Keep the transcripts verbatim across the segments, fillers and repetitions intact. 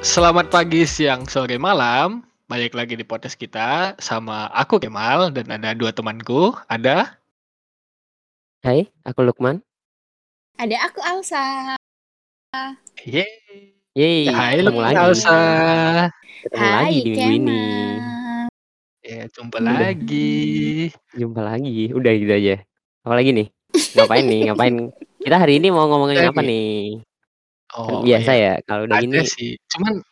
Selamat pagi, siang, sore, malam. Balik lagi di podcast kita sama aku Kemal dan ada dua temanku. Ada Hai, aku Lukman. Ada aku Alsa. Yeay. Yeay. Hai Lukman, Alsa. Ketemu Hai Kemal. Ya, jumpa udah. lagi. Jumpa lagi. Udah gitu aja. Apa lagi nih? Ngapain nih? Ngapain? Kita hari ini mau ngomongin lagi. Apa nih? Oh, biasa iya. ya kalau udah ada gini sih. Cuman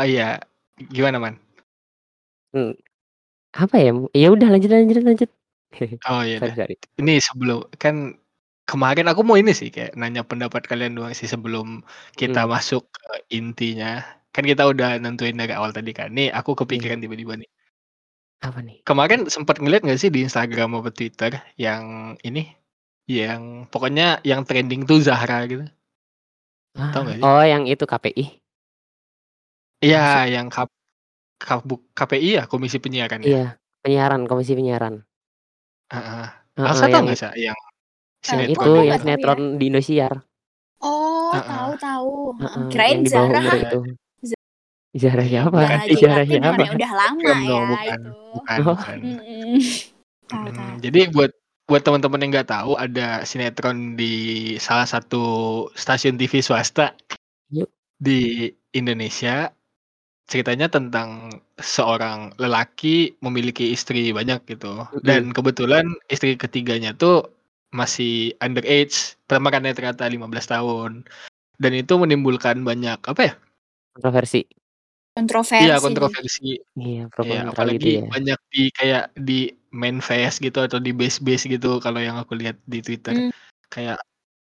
oh iya, gimana man? Hmm. Apa ya? Ya udah lanjut lanjut lanjut. Oh iya. Ini sebelum kan kemarin aku mau ini sih kayak nanya pendapat kalian doang sih sebelum kita hmm. masuk uh, intinya. Kan kita udah nentuin dari awal tadi kan. Nih aku kepikiran hmm. tiba-tiba nih. Apa nih? Kemarin sempat ngeliat enggak sih di Instagram atau Twitter yang ini yang pokoknya yang trending tuh Zahra gitu. Ah, oh yang itu K P I? Iya yang K, K, KPI ya Komisi Penyiaran ya? Iya penyiaran Komisi Penyiaran. Uh-uh. Uh-uh, Alsa tau nggak sih yang sinetron itu yang sinetron ya. Di Indosiar? Oh uh-uh. tahu tahu. Uh-uh. Kirain Zahra. Zahra siapa? Zahra siapa? Udah lama ya itu. Bukan, bukan. hmm, jadi buat Buat teman-teman yang nggak tahu, ada sinetron di salah satu stasiun T V swasta yuk. Di Indonesia. Ceritanya tentang seorang lelaki memiliki istri banyak gitu. Yuk. Dan kebetulan istri ketiganya tuh masih underage, perannya ternyata lima belas tahun. Dan itu menimbulkan banyak apa ya? Kontroversi. Kontroversi. Iya kontroversi. Iya, ya, apalagi gitu ya. Banyak di kayak di main face gitu atau di base-base gitu kalau yang aku lihat di Twitter mm. kayak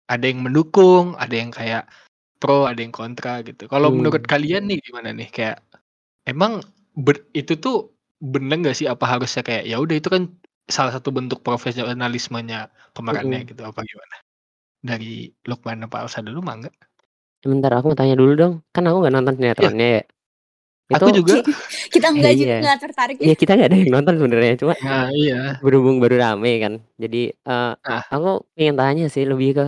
ada yang mendukung, ada yang kayak pro, ada yang kontra gitu. Kalau mm. menurut kalian nih gimana nih kayak emang ber, itu tuh bener nggak sih apa harusnya kayak ya udah itu kan salah satu bentuk profesionalismenya pemerannya mm. gitu apa gimana? Dari Lukman apa Alsa dulu mah enggak? Sebentar aku mau tanya dulu dong, kan aku nggak nonton sinetronnya ya. ya. Itu, aku juga kita nggak iya. juga tertarik ya kita nggak ada yang nonton sebenarnya cuma nah, iya. berhubung baru rame kan jadi uh, ah. aku pengen tanya sih lebih ke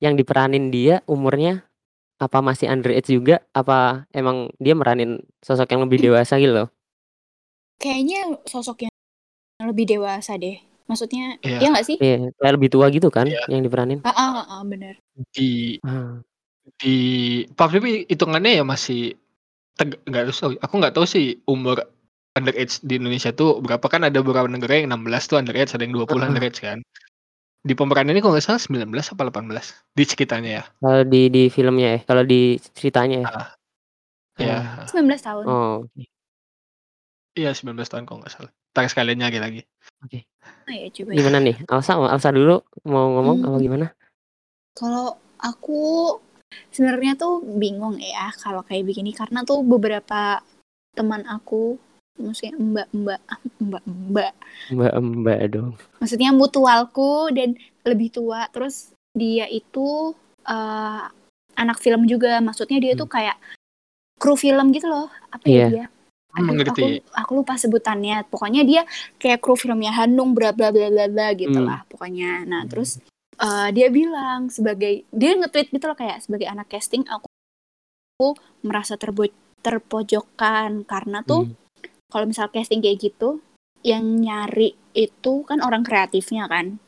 yang diperanin dia umurnya apa masih underage juga apa emang dia meranin sosok yang lebih dewasa gitu loh kayaknya sosok yang lebih dewasa deh maksudnya ya, ya nggak sih ya, lebih tua gitu kan ya. Yang diperanin ah ah, ah, ah benar di ah. di tapi hitungannya ya masih nggak harus tahu, aku nggak tahu sih umur underage di Indonesia tuh berapa kan ada beberapa negara yang enam belas tuh underage ada yang dua puluh uh-huh. underage kan di pemeran ini kalau nggak salah sembilan belas apa delapan belas di ceritanya ya kalau di di filmnya ya kalau di ceritanya uh, ya sembilan belas tahun oh iya sembilan belas tahun kalau nggak salah tarik sekalian lagi lagi oke okay. oh, ya, gimana nih Alsa Alsa dulu mau ngomong hmm. apa gimana kalau aku sebenarnya tuh bingung ya kalau kayak begini karena tuh beberapa teman aku maksudnya mbak-mbak mbak-mbak mbak-mbak dong. Maksudnya mutualku dan lebih tua terus dia itu uh, anak film juga maksudnya dia hmm. tuh kayak kru film gitu loh. Apa yeah. ya dia? Aduh, aku aku lupa sebutannya. Pokoknya dia kayak kru filmnya Hanung bla bla bla bla, bla gitu hmm. lah pokoknya. Nah, hmm. terus Uh, dia bilang sebagai dia nge-tweet gitu loh kayak sebagai anak casting aku, aku merasa terbo- terpojokkan karena tuh hmm. kalau misal casting kayak gitu yang nyari itu kan orang kreatifnya kan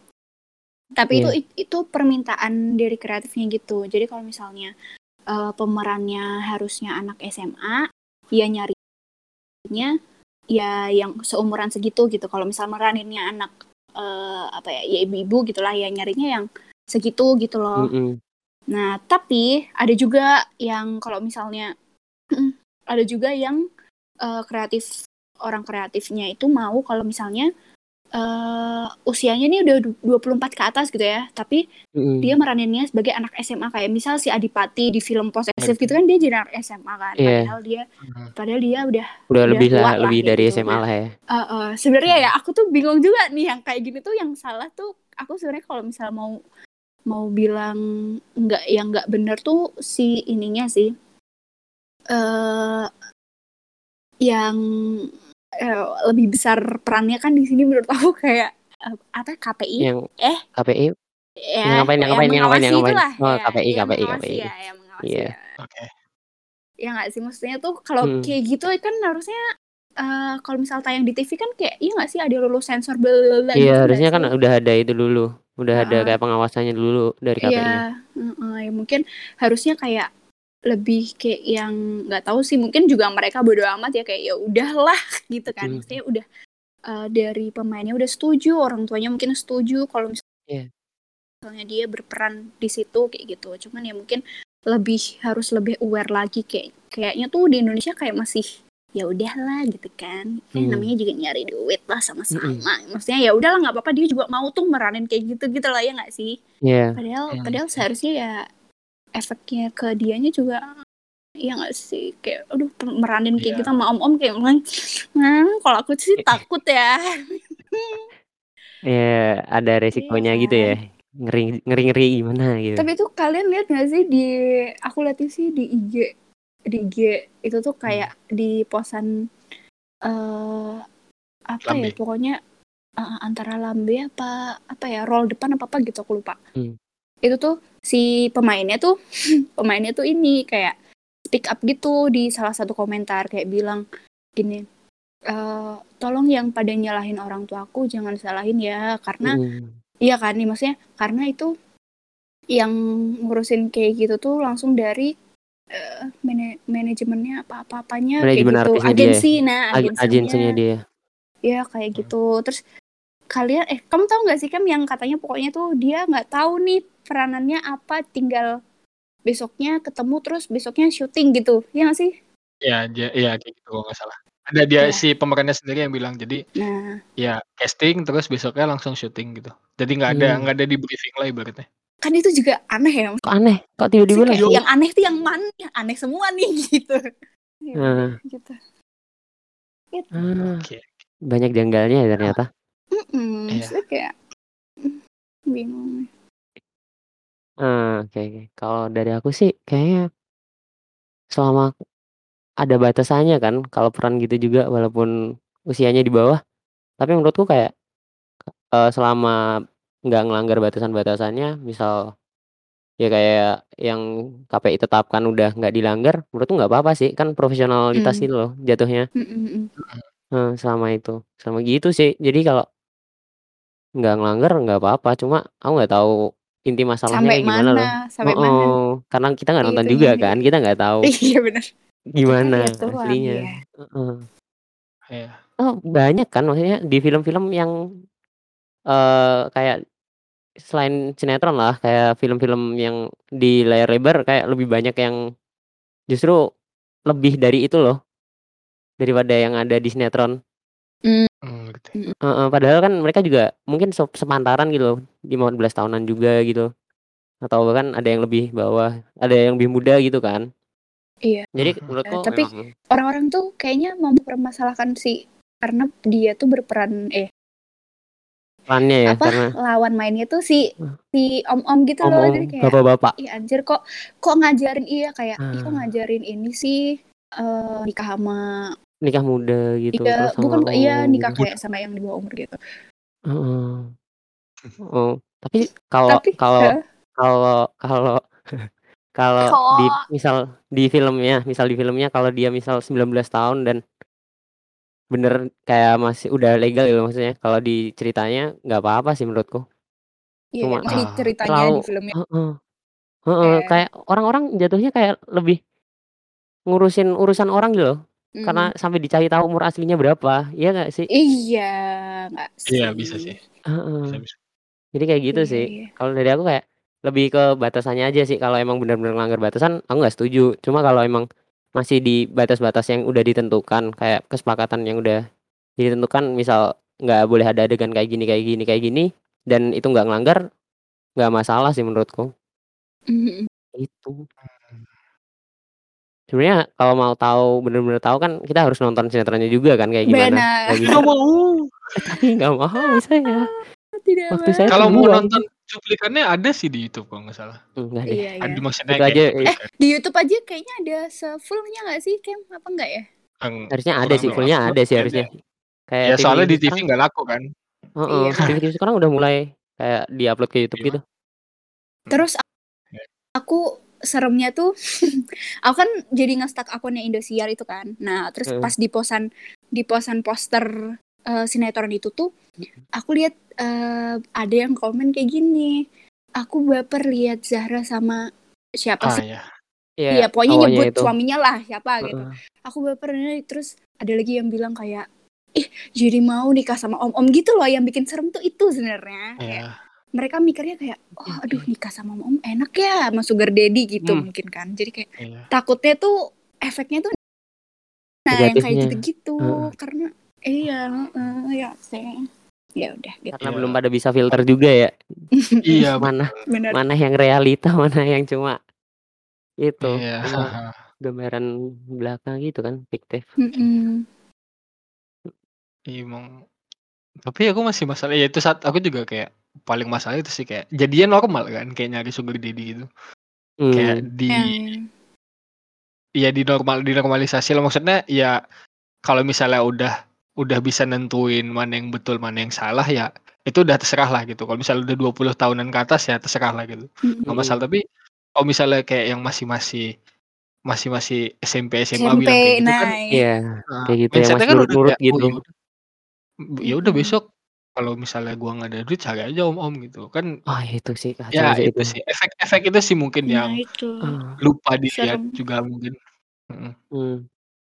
tapi yeah. itu itu permintaan dari kreatifnya gitu jadi kalau misalnya uh, pemerannya harusnya anak S M A dia nyarinya ya yang seumuran segitu gitu kalau misal meraninnya anak Uh, apa ya, ya ibu-ibu gitulah ya nyarinya yang segitu gitu loh. Mm-mm. Nah tapi ada juga yang kalau misalnya ada juga yang uh, kreatif orang kreatifnya itu mau kalau misalnya uh, usianya nih udah dua puluh empat ke atas gitu ya, tapi Mm-mm. dia meraninnya sebagai anak S M A kayak misal si Adipati di film Posesif gitu kan dia jadi anak S M A kan, yeah. padahal dia padahal dia udah udah, udah lebih lah lebih gitu. Dari S M A lah ya. Uh, uh, sebenarnya ya aku tuh bingung juga nih yang kayak gini tuh yang salah tuh aku sebenarnya kalau misal mau mau bilang nggak yang nggak bener tuh si ininya sih uh, yang uh, lebih besar perannya kan di sini menurut aku kayak uh, apa K P I yang, eh K P I ya, yang ngapain yang ngapain yang ngapain yang ngapain oh, ya, K P I K P I K P I iya oke Ya nggak sih, maksudnya tuh kalau hmm. kayak gitu kan harusnya uh, kalau misal tayang di T V kan kayak iya nggak sih ada dulu sensor blablabla. Iya gitu, harusnya kan sih? Udah ada itu dulu, udah uh, ada kayak pengawasannya dulu dari K P I. Iya, uh, ya mungkin harusnya kayak lebih kayak yang nggak tahu sih, mungkin juga mereka bodo amat ya kayak ya udahlah gitu kan. Hmm. Maksudnya udah uh, dari pemainnya udah setuju, orang tuanya mungkin setuju kalau misalnya, yeah. misalnya dia berperan di situ kayak gitu. Cuman ya mungkin lebih harus lebih aware lagi kayak kayaknya tuh di Indonesia kayak masih ya udahlah gitu kan, eh, hmm. namanya juga nyari duit lah sama-sama, hmm. maksudnya ya udahlah nggak apa-apa dia juga mau tuh meranin kayak gitu gitu lah ya nggak sih, yeah. padahal yeah. padahal seharusnya ya efeknya ke dianya juga ya nggak sih kayak aduh meranin kayak yeah. gitu sama om-om kayak ngang kalau aku sih takut ya ya yeah, ada resikonya yeah. gitu ya. Ngeri, ngeri-ngeri gimana gitu. Tapi tuh kalian lihat gak sih di, aku liatin sih di I G, di I G itu tuh kayak hmm. di posan uh, apa lambe. Ya pokoknya uh, antara lambe apa apa ya roll depan apa-apa gitu aku lupa. hmm. Itu tuh si pemainnya tuh pemainnya tuh ini kayak speak up gitu di salah satu komentar kayak bilang gini, uh, tolong yang pada nyalahin orang tua aku jangan salahin ya karena hmm. iya kan nih maksudnya karena itu yang ngurusin kayak gitu tuh langsung dari uh, mane- manajemennya apa-apanya manajemen kayak gitu agensi dia. Nah agensinya, agensinya dia ya kayak hmm. gitu. Terus kalian eh kamu tahu nggak sih Kam yang katanya pokoknya tuh dia nggak tahu nih peranannya apa tinggal besoknya ketemu terus besoknya syuting gitu ya nggak sih ya dia ya kayak gitu nggak salah ada dia ya. Si pemerannya sendiri yang bilang jadi nah. ya casting terus besoknya langsung syuting gitu jadi nggak ada nggak hmm. ada di briefing lah ibaratnya kan itu juga aneh ya kok aneh kok tiba-tiba lah yang aneh itu yang mana yang aneh semua nih gitu hmm. gitu, gitu. Hmm. Okay. Banyak janggalnya ya ternyata yeah. kayak bingung hmm, oke okay, okay. Kalau dari aku sih kayaknya selama ada batasannya kan kalau peran gitu juga walaupun usianya di bawah tapi menurutku kayak uh, selama nggak ngelanggar batasan-batasannya misal ya kayak yang K P I tetapkan udah nggak dilanggar menurutku nggak apa-apa sih kan profesionalitas mm. itu loh jatuhnya uh, selama itu selama gitu sih jadi kalau nggak ngelanggar nggak apa-apa cuma aku nggak tahu inti masalahnya sampai gimana mana, loh sampai oh, mana. Oh, karena kita nggak nonton gitu, juga ya, kan kita nggak tahu iya benar gimana ya, aslinya ya. Uh-uh. Yeah. Oh banyak kan maksudnya di film-film yang uh, kayak selain sinetron lah kayak film-film yang di layar lebar kayak lebih banyak yang justru lebih dari itu loh daripada yang ada di sinetron mm. uh-uh, padahal kan mereka juga mungkin sepantaran gitu loh lima belas tahunan juga gitu atau bahkan ada yang lebih bawah ada yang lebih muda gitu kan. Iya. Jadi menurutku tapi memang orang-orang tuh kayaknya mau mempermasalahkan si karena dia tuh berperan eh perannya ya apa, karena lawan mainnya tuh si si om-om gitu om-om, loh jadi kayak bapak-bapak. Ih anjir kok kok ngajarin iya kayak hmm. kok ngajarin ini sih uh, nikah sama nikah muda gitu. Iya, bukan om. Iya nikah kayak sama yang di bawah umur gitu. Uh-uh. Oh, tapi kalau kalau kalau kalau kalau oh. di misal di filmnya, misal di filmnya kalau dia misal sembilan belas tahun dan bener kayak masih udah legal gitu maksudnya. Kalau di ceritanya nggak apa-apa sih menurutku. Iya, cuma di ceritanya terlalu, di filmnya. Uh-uh. Uh-uh. Eh. Kayak orang-orang jatuhnya kayak lebih ngurusin urusan orang gitu loh. Mm. Karena sampai dicari tahu umur aslinya berapa. Iya nggak sih? Iya, nggak sih. Iya, bisa sih. Uh-uh. Bisa, bisa. Jadi kayak gitu iya, sih. Iya. Kalau dari aku kayak lebih ke batasannya aja sih. Kalau emang benar-benar melanggar batasan aku nggak setuju, cuma kalau emang masih di batas-batas yang udah ditentukan kayak kesepakatan yang udah ditentukan misal nggak boleh ada adegan kayak gini kayak gini kayak gini dan itu nggak ngelanggar nggak masalah sih menurutku. Mm-hmm. Itu sebenarnya kalau mau tahu benar-benar tahu kan kita harus nonton sinetronnya juga kan kayak gimana. Nggak mau tapi nggak mau saya tidak waktu saya kalau mau nonton cuplikannya ada sih di YouTube kalau nggak salah. Enggak deh. Iya, iya. Ada maksudnya aja. Eh, di YouTube aja kayaknya ada se-fullnya nggak sih, Cam? Apa nggak ya? Harusnya ada sih, fullnya ada sih harusnya. Kayak ya, soalnya di T V nggak laku kan. Heeh, T V sekarang udah mulai kayak di-upload ke YouTube gitu. Terus aku seremnya tuh aku kan jadi nge-stuck akunnya Indosiar itu kan. Nah, terus pas di posan di posan poster uh, sinetron itu tuh aku lihat uh, ada yang komen kayak gini. Aku baper lihat Zahra sama siapa ah, sih? Iya, yeah. yeah, pokoknya awalnya nyebut itu. Suaminya lah, siapa uh-uh. gitu. Aku baper, terus ada lagi yang bilang kayak ih, jadi mau nikah sama om-om gitu loh, yang bikin serem tuh itu sebenarnya. Yeah. Kayak mereka mikirnya kayak, oh aduh nikah sama om enak ya, sama sugar daddy gitu hmm. mungkin kan. Jadi kayak yeah. takutnya tuh efeknya tuh nah negatifnya. Yang kayak gitu-gitu uh. karena iya uh, ya saya ya udah gitu. Karena belum pada bisa filter juga ya. Iya mana bener. Mana yang realita, mana yang cuma itu yeah. nah, gambaran belakang gitu kan fiktif. Mm-mm. Emang tapi aku masih masalah ya itu saat aku juga kayak paling masalah itu sih kayak jadinya normal kan kayak nyari sugar daddy gitu hmm. kayak di yeah. ya di normal dinormalisasi lah maksudnya ya kalau misalnya udah udah bisa nentuin mana yang betul mana yang salah ya itu udah terserah lah gitu. Kalau misalnya udah dua puluh tahunan ke atas ya terserah lah gitu nggak hmm. masalah. Tapi kalau misalnya kayak yang masih masih masih masih S M P S M A bilang kayak gitu nah, kan ya kayak gitu ya masih nurut-nurut gitu ya udah besok kalau misalnya gue nggak ada duit cari aja om-om gitu kan. Ah oh, itu sih ya itu, itu sih efek-efek itu sih mungkin nah, yang itu. Lupa dilihat serem. Juga mungkin hmm.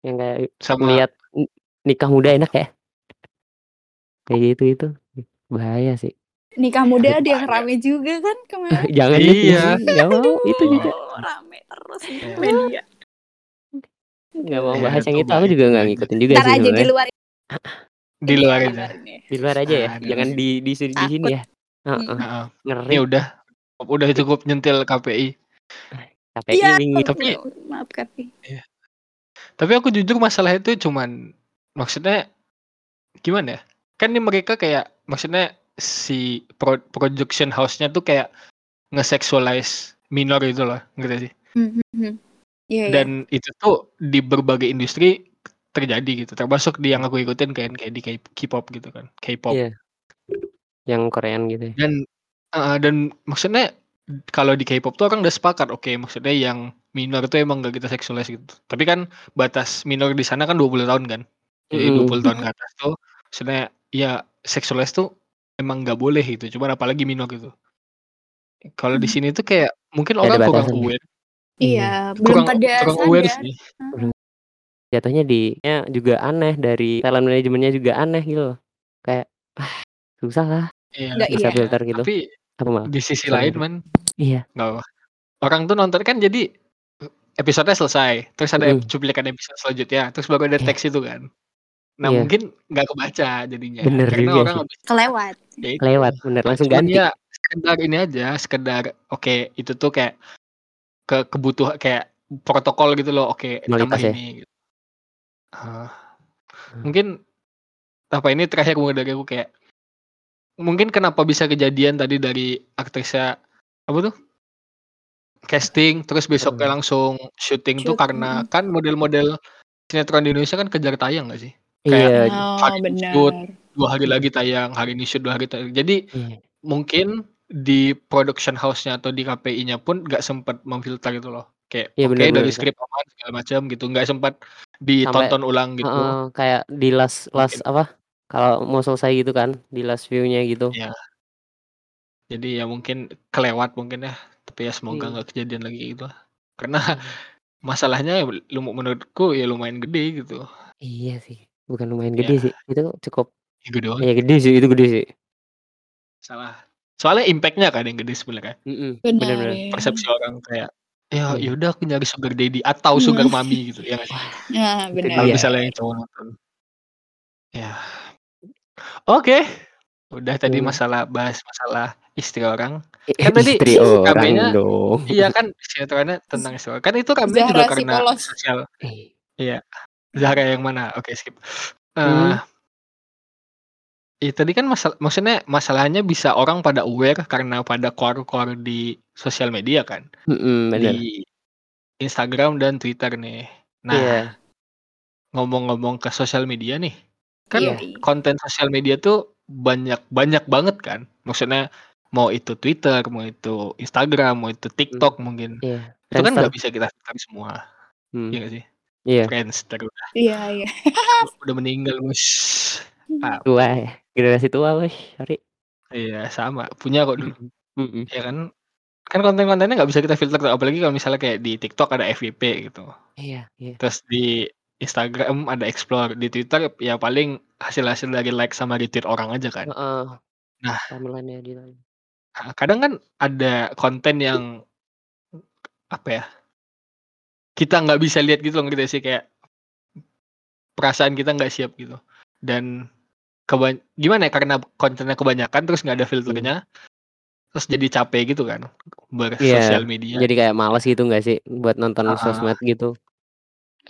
yang kayak sama lihat nikah muda enak ya kayak gitu itu bahaya sih nikah muda ada yang rame juga kan kemarin jangan iya nggak mau itu juga rame terus yeah. media nggak mau bahas yeah, yang itu aku juga nggak ngikutin juga ntar sih aja di luar di luar aja di luar aja ya ah, jangan di di sini di sini ya uh, uh. Uh, ngeri ya udah udah cukup nyentil K P I K P I ya, ringgit tapi maaf K P I ya. Tapi aku jujur masalah itu cuman maksudnya gimana ya kan ini mereka kayak maksudnya si pro, production house-nya tuh kayak nge-sexualize minor itu loh ngerti sih mm-hmm. yeah, dan yeah. itu tuh di berbagai industri terjadi gitu termasuk di yang aku ikutin kayak kayak di K-pop gitu kan K-pop yeah. yang Korean gitu dan uh, dan maksudnya kalau di K-pop tuh orang udah sepakat oke okay, maksudnya yang minor tuh emang gak kita seksualis gitu tapi kan batas minor di sana kan dua puluh tahun kan jadi mm. dua puluh tahun ke atas tuh maksudnya ya seksualis tuh emang gak boleh gitu cuman apalagi minor gitu kalau mm. di sini tuh kayak mungkin orang kurang aware iya belum pada sadar jatuhnya di ya juga aneh dari talent manajemennya juga aneh gitu kayak ah, susah lah iya, bisa iya. filter gitu tapi di sisi lain man iya nggak orang tuh nonton kan jadi episodenya selesai terus ada mm. cuplikan episode selanjutnya terus baru ada yeah. teks itu kan nah yeah. mungkin nggak kebaca jadinya bener karena orang abis, kelewat ya kelewat bener langsung ganti ya sekedar ini aja sekedar oke okay, itu tuh kayak ke kebutuhan kayak protokol gitu loh oke okay, tambah ya? Ini gitu. Uh, hmm. Mungkin apa ini terakhir gue dari aku kayak mungkin kenapa bisa kejadian tadi dari aktrisnya apa tuh casting terus besoknya langsung syuting, syuting. Tuh karena kan model-model sinetron di Indonesia kan kejar tayang nggak sih kayak oh, hari bener. Shoot dua hari lagi tayang hari ini shoot dua hari tayang jadi hmm. mungkin di production house-nya atau di K P I-nya pun nggak sempat memfilter gitu loh kayak ya, oke okay, dari skrip aman segala macam gitu nggak sempat ditonton sampai, ulang gitu uh, kayak di last last mungkin. Apa kalau mau selesai gitu kan di last view-nya gitu ya. Jadi ya mungkin kelewat mungkin ya tapi ya semoga nggak hmm. kejadian lagi gitu lah karena masalahnya ya, menurutku ya lumayan gede gitu iya sih bukan lumayan gede ya. Sih itu cukup ya, gede ya gede sih itu gede sih salah soalnya impact-nya kan yang gede sebenarnya benar-benar persepsi orang kayak ya yaudah aku nyari sugar daddy atau sugar mami gitu ya nah, benar kalau misalnya yang cowok nonton ya oke okay. Udah tadi hmm. masalah bahas masalah istri orang kan tadi K P I-nya iya kan sinetronnya tentang istri orang kan itu K P I juga karena psikolog. Sosial iya Zahra yang mana oke okay, skip uh, hmm. ya tadi kan masalah maksudnya masalahnya bisa orang pada aware karena pada core-core di sosial media kan mm-hmm, di Instagram dan Twitter nih. Nah yeah. ngomong-ngomong ke sosial media nih, kan yeah. konten sosial media tuh banyak banyak banget kan. Maksudnya mau itu Twitter, mau itu Instagram, mau itu TikTok hmm. mungkin. Yeah. Itu kan nggak bisa kita filter semua, hmm. iya nggak sih? Iya. Friendster udah. Iya iya. Udah meninggal mus. Ah. Tua ya, generasi tua wes, sorry. Iya sama, punya kok dulu. Mm-hmm. Ya kan, kan konten-kontennya nggak bisa kita filter, apalagi kalau misalnya kayak di TikTok ada F Y P gitu. Iya. Iya. Terus di Instagram ada explore, di Twitter ya paling hasil-hasil dari like sama retweet orang aja kan. Uh, nah. Timeline-nya di lain. Kadang kan ada konten yang apa ya, kita nggak bisa lihat gitu loh, ngerti sih, kayak perasaan kita nggak siap gitu, dan kebany- gimana ya, karena kontennya kebanyakan terus nggak ada filternya, terus jadi capek gitu kan bersosial yeah, media, jadi kayak malas gitu nggak sih buat nonton uh-huh. sosmed gitu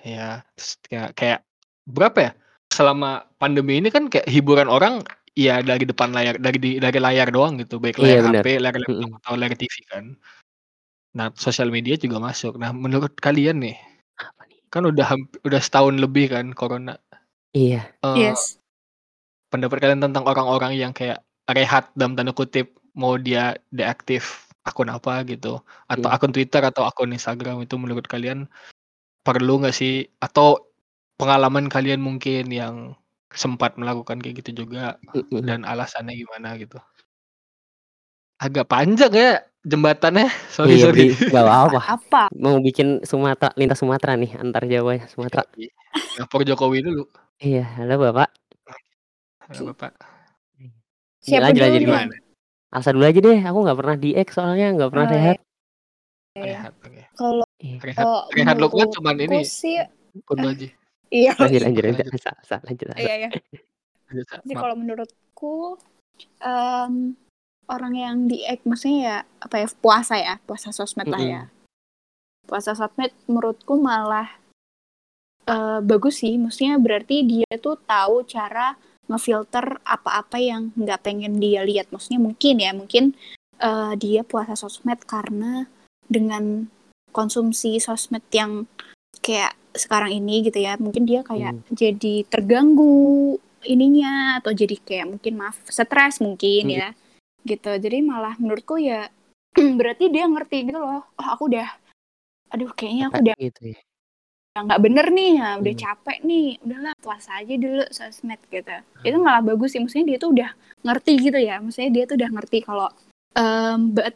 ya. Terus kayak, kayak berapa ya, selama pandemi ini kan kayak hiburan orang ya dari depan layar, dari di, dari layar doang gitu, baik layar yeah, H P, layar laptop mm-hmm. atau layar T V kan. Nah, sosial media juga masuk. Nah, menurut kalian nih, apa nih? Kan udah hampir, udah setahun lebih kan corona. Iya. Yeah. Uh, yes. Pendapat kalian tentang orang-orang yang kayak rehat dalam tanda kutip, mau dia deaktif akun apa gitu, atau yeah. akun Twitter atau akun Instagram, itu menurut kalian perlu nggak sih? Atau pengalaman kalian mungkin yang sempat melakukan kayak gitu juga mm-hmm. dan alasannya gimana gitu. Agak panjang ya jembatannya, sorry iya, sorry nggak apa apa mau bikin Sumatera, lintas Sumatera nih, antar Jawa ya Sumatera. Lapor Jokowi dulu. Iya, halo bapak. Halo bapak. Siapa dulu di mana? Asal dulu aja deh, aku nggak pernah di X soalnya, nggak pernah oh, rehat. Rehat ya. Kalau rehat, oh, rehat lo kan cuma ini. Kudu aja. Iya. Lanjut lanjut lanjut lanjut lanjut. Iya iya. Jadi kalau menurutku um, orang yang diek, maksudnya ya apa ya, puasa ya, puasa sosmed lah ya. Puasa sosmed menurutku malah uh, bagus sih. Maksudnya berarti dia tuh tahu cara ngefilter apa-apa yang nggak pengen dia lihat. Maksudnya mungkin ya, mungkin uh, dia puasa sosmed karena dengan konsumsi sosmed yang kayak sekarang ini gitu ya, mungkin dia kayak hmm. jadi terganggu ininya, atau jadi kayak mungkin maaf stres mungkin hmm. ya gitu. Jadi malah menurutku ya berarti dia ngerti gitu loh, oh aku udah, aduh kayaknya aku udah gitu ya, nggak bener nih ya, udah hmm. capek nih, udahlah puasa aja dulu sosmed gitu. hmm. Itu malah bagus sih, maksudnya dia tuh udah ngerti gitu ya, maksudnya dia tuh udah ngerti kalau um, but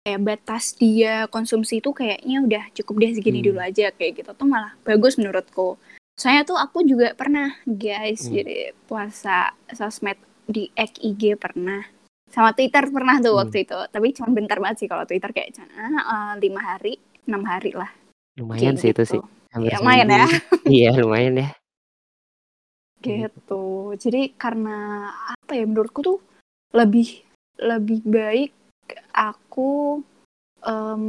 kayak batas dia konsumsi itu kayaknya udah cukup deh segini hmm. dulu aja kayak gitu. Tuh malah bagus menurutku. Soalnya tuh aku juga pernah guys hmm. jadi puasa sosmed di I G pernah, sama Twitter pernah tuh hmm. waktu itu. Tapi cuma bentar banget sih, kalau Twitter kayak cuman ah, lima hari enam hari lah. Lumayan gitu. Sih itu sih ya, lumayan ya. Iya lumayan ya gitu. Jadi karena apa ya, menurutku tuh lebih lebih baik aku um,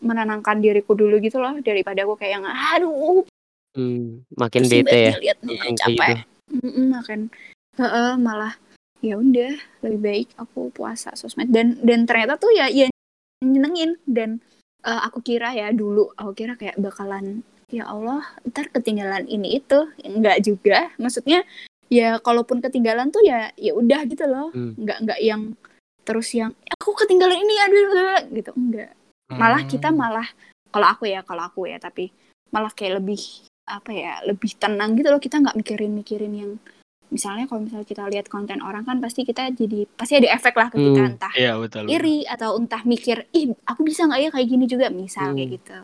menenangkan diriku dulu gitu loh, daripada aku kayak yang aduh hmm, makin bete ya, liatnya capek gitu. Makin uh, malah ya udah lebih baik aku puasa sosmed, dan dan ternyata tuh ya, ya nyenengin. Dan uh, aku kira ya dulu aku kira kayak bakalan ya Allah ntar ketinggalan ini itu, enggak juga, maksudnya ya kalaupun ketinggalan tuh ya ya udah gitu loh, hmm. enggak enggak yang terus yang aku ketinggalan ini aduh gitu, enggak. Malah kita malah kalau aku ya kalau aku ya tapi malah kayak lebih apa ya, lebih tenang gitu loh. Kita nggak mikirin-mikirin yang misalnya kalau misalnya kita lihat konten orang kan pasti kita jadi pasti ada efek lah ke kita, hmm, entah iya, betul, iri atau entah mikir ih aku bisa nggak ya kayak gini juga misal, hmm. kayak gitu.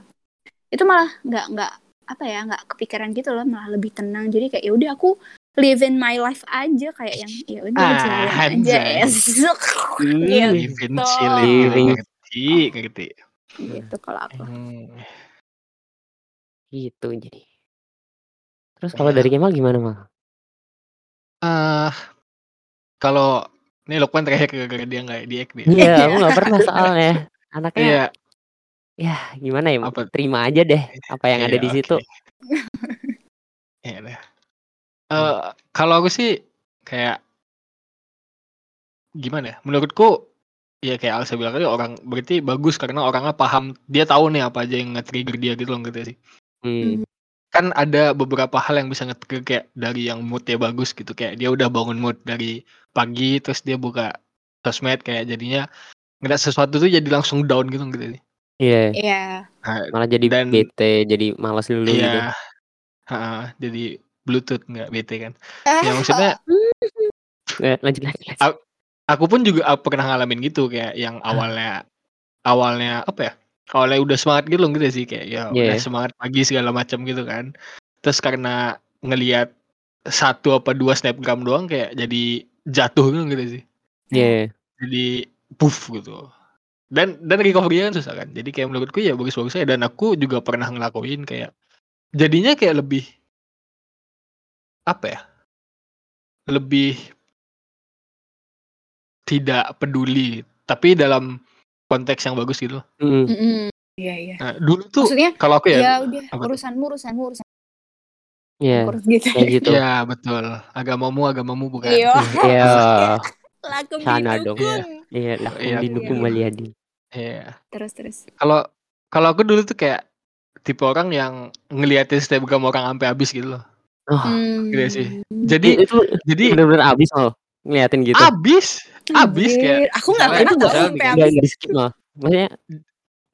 Itu malah nggak nggak apa ya, nggak kepikiran gitu loh, malah lebih tenang. Jadi kayak ya udah aku live in my life aja, kayak yang ya udah jalan ah, aja esok ya, gitu. Living sih, ngerti gitu kalau aku hmm. gitu. Jadi terus kalau ya. Dari Kemal gimana Mal? Uh, kalau ini Lukman terakhir gara-gara dia nggak diek dia. Iya, aku nggak pernah soalnya anaknya. Iya. Ya gimana ya? Apa? Terima aja deh apa yang iya, ada di okay. situ. Iya deh. Uh, kalau aku sih kayak gimana ya, menurutku ya kayak Alsa bilang tadi, orang berarti bagus karena orangnya paham, dia tahu nih apa aja yang nge-trigger dia gitu loh, ngerti sih. hmm. Kan ada beberapa hal yang bisa nge-trigger kayak dari yang moodnya bagus gitu, kayak dia udah bangun mood dari pagi terus dia buka sosmed, kayak jadinya ngeliat sesuatu tuh jadi langsung down gitu gitu. Iya. Yeah. Iya. Yeah. Malah jadi dan, bete, jadi malas dulu yeah. gitu. Iya. Heeh, jadi bluetooth enggak bete kan. Ya maksudnya eh, lanjut lagi. Aku pun juga pernah ngalamin gitu, kayak yang awalnya awalnya apa ya? Awalnya udah semangat gitu gitu sih, kayak ya yeah. udah semangat pagi segala macam gitu kan. Terus karena ngelihat satu apa dua snapgram doang kayak jadi jatuh gitu gitu sih. Iya. Yeah. Jadi puff gitu. Dan dan recovery-nya kan susah kan. Jadi kayak menurutku ya bagus-bagus aja, dan aku juga pernah ngelakuin kayak jadinya kayak lebih apa ya? Lebih tidak peduli, tapi dalam konteks yang bagus gitu. Heeh. Mm. Iya, iya. Nah, dulu tuh maksudnya, kalau aku ya, ya udah urusanmu, urusanmu, urusan. Iya. Urus gitu. Iya, gitu. Ya, betul. Agamamu, agamamu bukan. Iya. Lakum didukung. Iya, lakum ya, didukung Waliadi. Iya. Terus terus. Kalau kalau aku dulu tuh kayak tipe orang yang ngeliatin Instagram orang sampai habis gitu loh. Oh, hmm. gitu sih. Jadi itu jadi benar-benar habis loh, ngeliatin gitu. Habis, habis kayak. Aku enggak pernah tahu sampai habis. Di skip loh. Maksudnya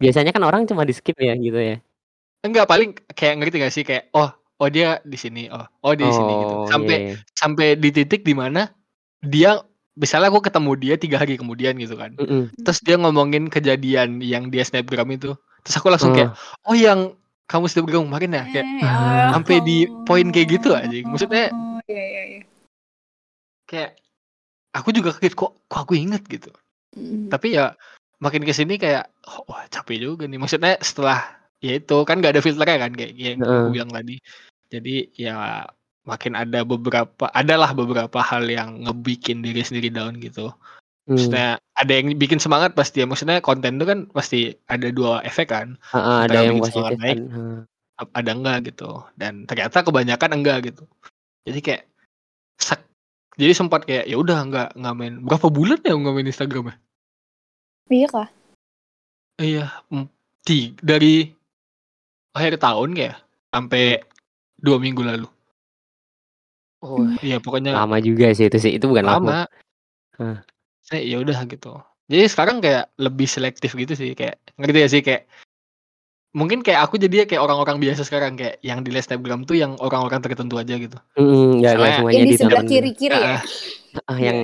biasanya kan orang cuma di skip ya gitu ya. Enggak, paling kayak ngerti enggak sih kayak oh, oh dia di sini, oh, oh di oh, sini gitu. Sampai yeah. sampai di titik di mana dia, misalnya aku ketemu dia tiga hari kemudian gitu kan, mm-hmm. terus dia ngomongin kejadian yang dia snapgram itu, terus aku langsung oh. kayak, oh yang kamu snapgram kemarin ya, kayak oh. sampai di poin kayak gitu aja, maksudnya, oh, yeah, yeah, yeah. kayak aku juga kaget kok, kok aku inget gitu, mm-hmm. tapi ya makin kesini kayak, oh, wah capek juga nih, maksudnya setelah ya itu kan gak ada filternya kan kayak yang mm-hmm. aku bilang tadi, jadi ya. Makin ada beberapa, adalah beberapa hal yang ngebikin diri sendiri down gitu. Hmm. Maksudnya ada yang bikin semangat pasti ya. Maksudnya konten itu kan pasti ada dua efek kan. Ha, ada yang, yang bikin semangat naik, ha. ada enggak gitu. Dan ternyata kebanyakan enggak gitu. Jadi kayak, sak, jadi sempat kayak ya udah enggak ngamen. Berapa bulan ya ngamen Instagram ya? Iya kah? Iya, tiga, dari akhir tahun kayak sampai dua minggu lalu. Oh iya, pokoknya lama juga sih itu sih, itu bukan lama. Hah. Saya ya udah gitu. Jadi sekarang kayak lebih selektif gitu sih, kayak ngerti ya sih kayak mungkin kayak aku jadi kayak orang-orang biasa sekarang, kayak yang di Instagram tuh yang orang-orang tertentu aja gitu. Heeh, enggak semuanya di sebelah kiri-kiri ya. Ah, yang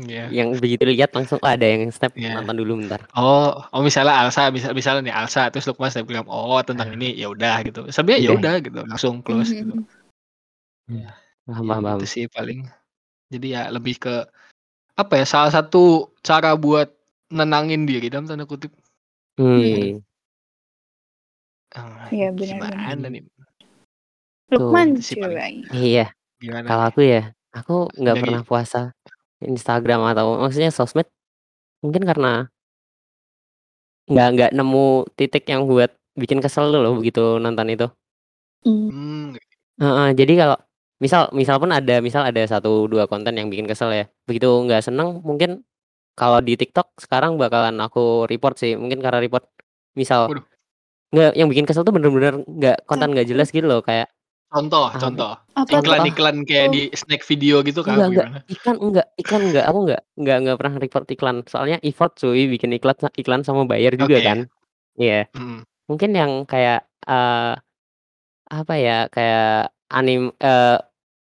yeah. yang begitu lihat langsung oh, ada yang snap yeah. nonton dulu bentar. Oh, oh misalnya Alsa, misal misalnya nih Alsa terus Lukman Instagram, oh tentang yeah. ini ya udah gitu. Sebenarnya ya udah gitu, langsung close mm-hmm. gitu. Ya, paham, paham. Itu sih paling. Jadi ya lebih ke apa ya, salah satu cara buat nenangin diri dalam tanda kutip. Hmm. Iya, hmm. benar. Gimana nih? Lukman coba. Iya. Gimana? Kalau aku ya, aku nggak pernah puasa Instagram atau maksudnya sosmed. Mungkin karena nggak nggak nemu titik yang buat bikin kesel loh begitu nonton itu. Hmm. Uh, uh, jadi kalau Misal misal pun ada misal ada satu dua konten yang bikin kesel ya, begitu nggak seneng, mungkin kalau di TikTok sekarang bakalan aku report sih, mungkin karena report misal nggak, yang bikin kesel tuh bener-bener nggak, konten nggak jelas gitu loh, kayak contoh ah, contoh iklan-iklan kayak oh. di snack video gitu kan, gimana iklan enggak iklan enggak aku enggak enggak enggak pernah report iklan, soalnya effort cuy bikin iklan iklan sama bayar juga okay. kan iya yeah. hmm. Mungkin yang kayak uh, apa ya kayak anim uh,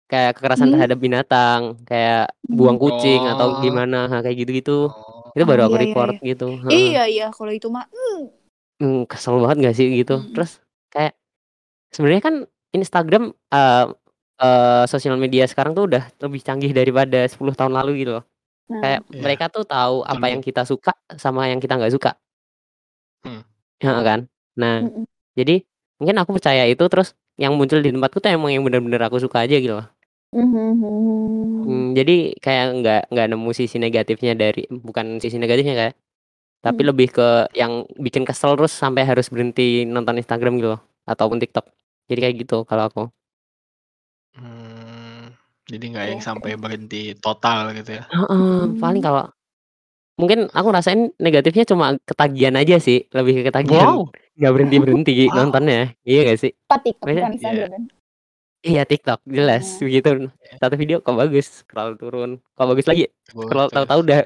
kayak kekerasan hmm. terhadap binatang, kayak buang kucing oh. atau gimana kayak gitu-gitu. Oh. Itu baru ah, aku iya, report iya. gitu. Iya iya, kalau itu mah mm. kesel banget enggak sih gitu. Hmm. Terus kayak sebenarnya kan Instagram uh, uh, sosial media sekarang tuh udah lebih canggih daripada sepuluh tahun lalu gitu loh. Nah. Kayak yeah. mereka tuh tahu apa yang kita suka sama yang kita enggak suka. Hmm. Ya kan? Nah, Mm-mm. jadi mungkin aku percaya itu, terus yang muncul di tempatku tuh emang yang benar-benar aku suka aja gitu loh. Mm, jadi kayak nggak nggak nemu sisi negatifnya dari, bukan sisi negatifnya kayak, tapi mm. lebih ke yang bikin kesel terus sampai harus berhenti nonton Instagram gitu loh, ataupun TikTok. Jadi kayak gitu kalau aku. Hmm, jadi nggak yang sampai berhenti total gitu ya? Uh, uh, paling kalau mungkin aku rasain negatifnya cuma ketagihan aja sih, lebih ke ketagihan. Wow. Gak berhenti berhenti wow. nontonnya, iya gak sih? Patik, bukan Instagram. Iya TikTok jelas Oh. begitu. Iya. Satu video kok bagus, scroll turun, kok bagus lagi, Turun, scroll terus. tahu-tahu udah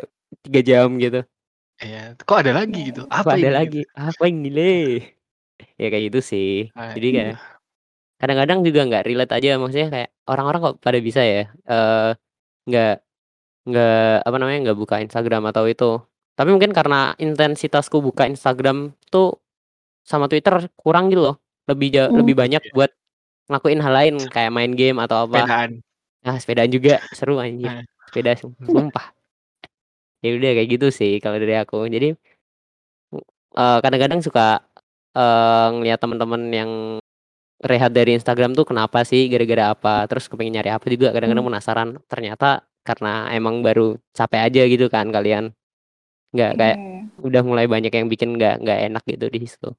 tiga jam gitu. Iya, kok ada lagi gitu? Kok Apa ada ini gitu? lagi? Apa yang delay? Ya kayak gitu sih. Ah, Jadi kayak iya. kadang-kadang juga nggak relate aja, maksudnya kayak orang-orang kok pada bisa ya eh, nggak nggak apa namanya nggak buka Instagram atau itu. Tapi mungkin karena intensitasku buka Instagram tuh sama Twitter kurang gitu loh. Lebih ja- lebih Oh. banyak Iya. buat ngelakuin hal lain kayak main game atau apa. Sepedaan. Nah, sepedaan juga seru anjir. Ah. Sepeda sum- sumpah. Ya udah kayak gitu sih kalau dari aku. Jadi eh, kadang-kadang suka eh, ngeliat teman-teman yang rehat dari Instagram tuh kenapa sih, gara-gara apa, terus kepengen nyari apa juga, kadang-kadang Hmm. penasaran. Ternyata karena emang baru capek aja gitu kan kalian, nggak kayak Iya. udah mulai banyak yang bikin nggak nggak enak gitu di situ.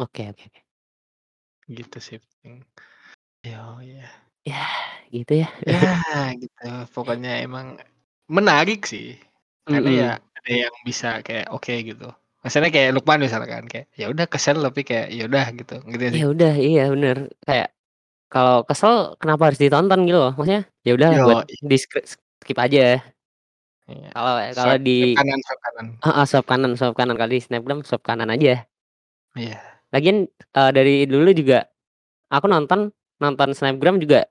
Oke oke oke. Gitu sih. Hmm. Ya, ya. Ya gitu ya. Ya, gitu. Pokoknya emang menarik sih. Karena ya Mm-mm. ada yang bisa kayak oke gitu. Misalnya kayak Lukman misalkan kayak ya udah kesel tapi kayak ya udah gitu. Gitu Ya sih. udah, iya bener, kayak kalau kesel kenapa harus ditonton gitu loh, maksudnya ya udahlah buat Yo, di skri- skip aja. iya. Kalau kalau Swipe, di swipe kanan, swipe kanan. ah ah, swap kanan, swap kanan, kali di Snapgram swap kanan aja. Iya. Lagian eh, dari dulu juga aku nonton nonton Snapgram juga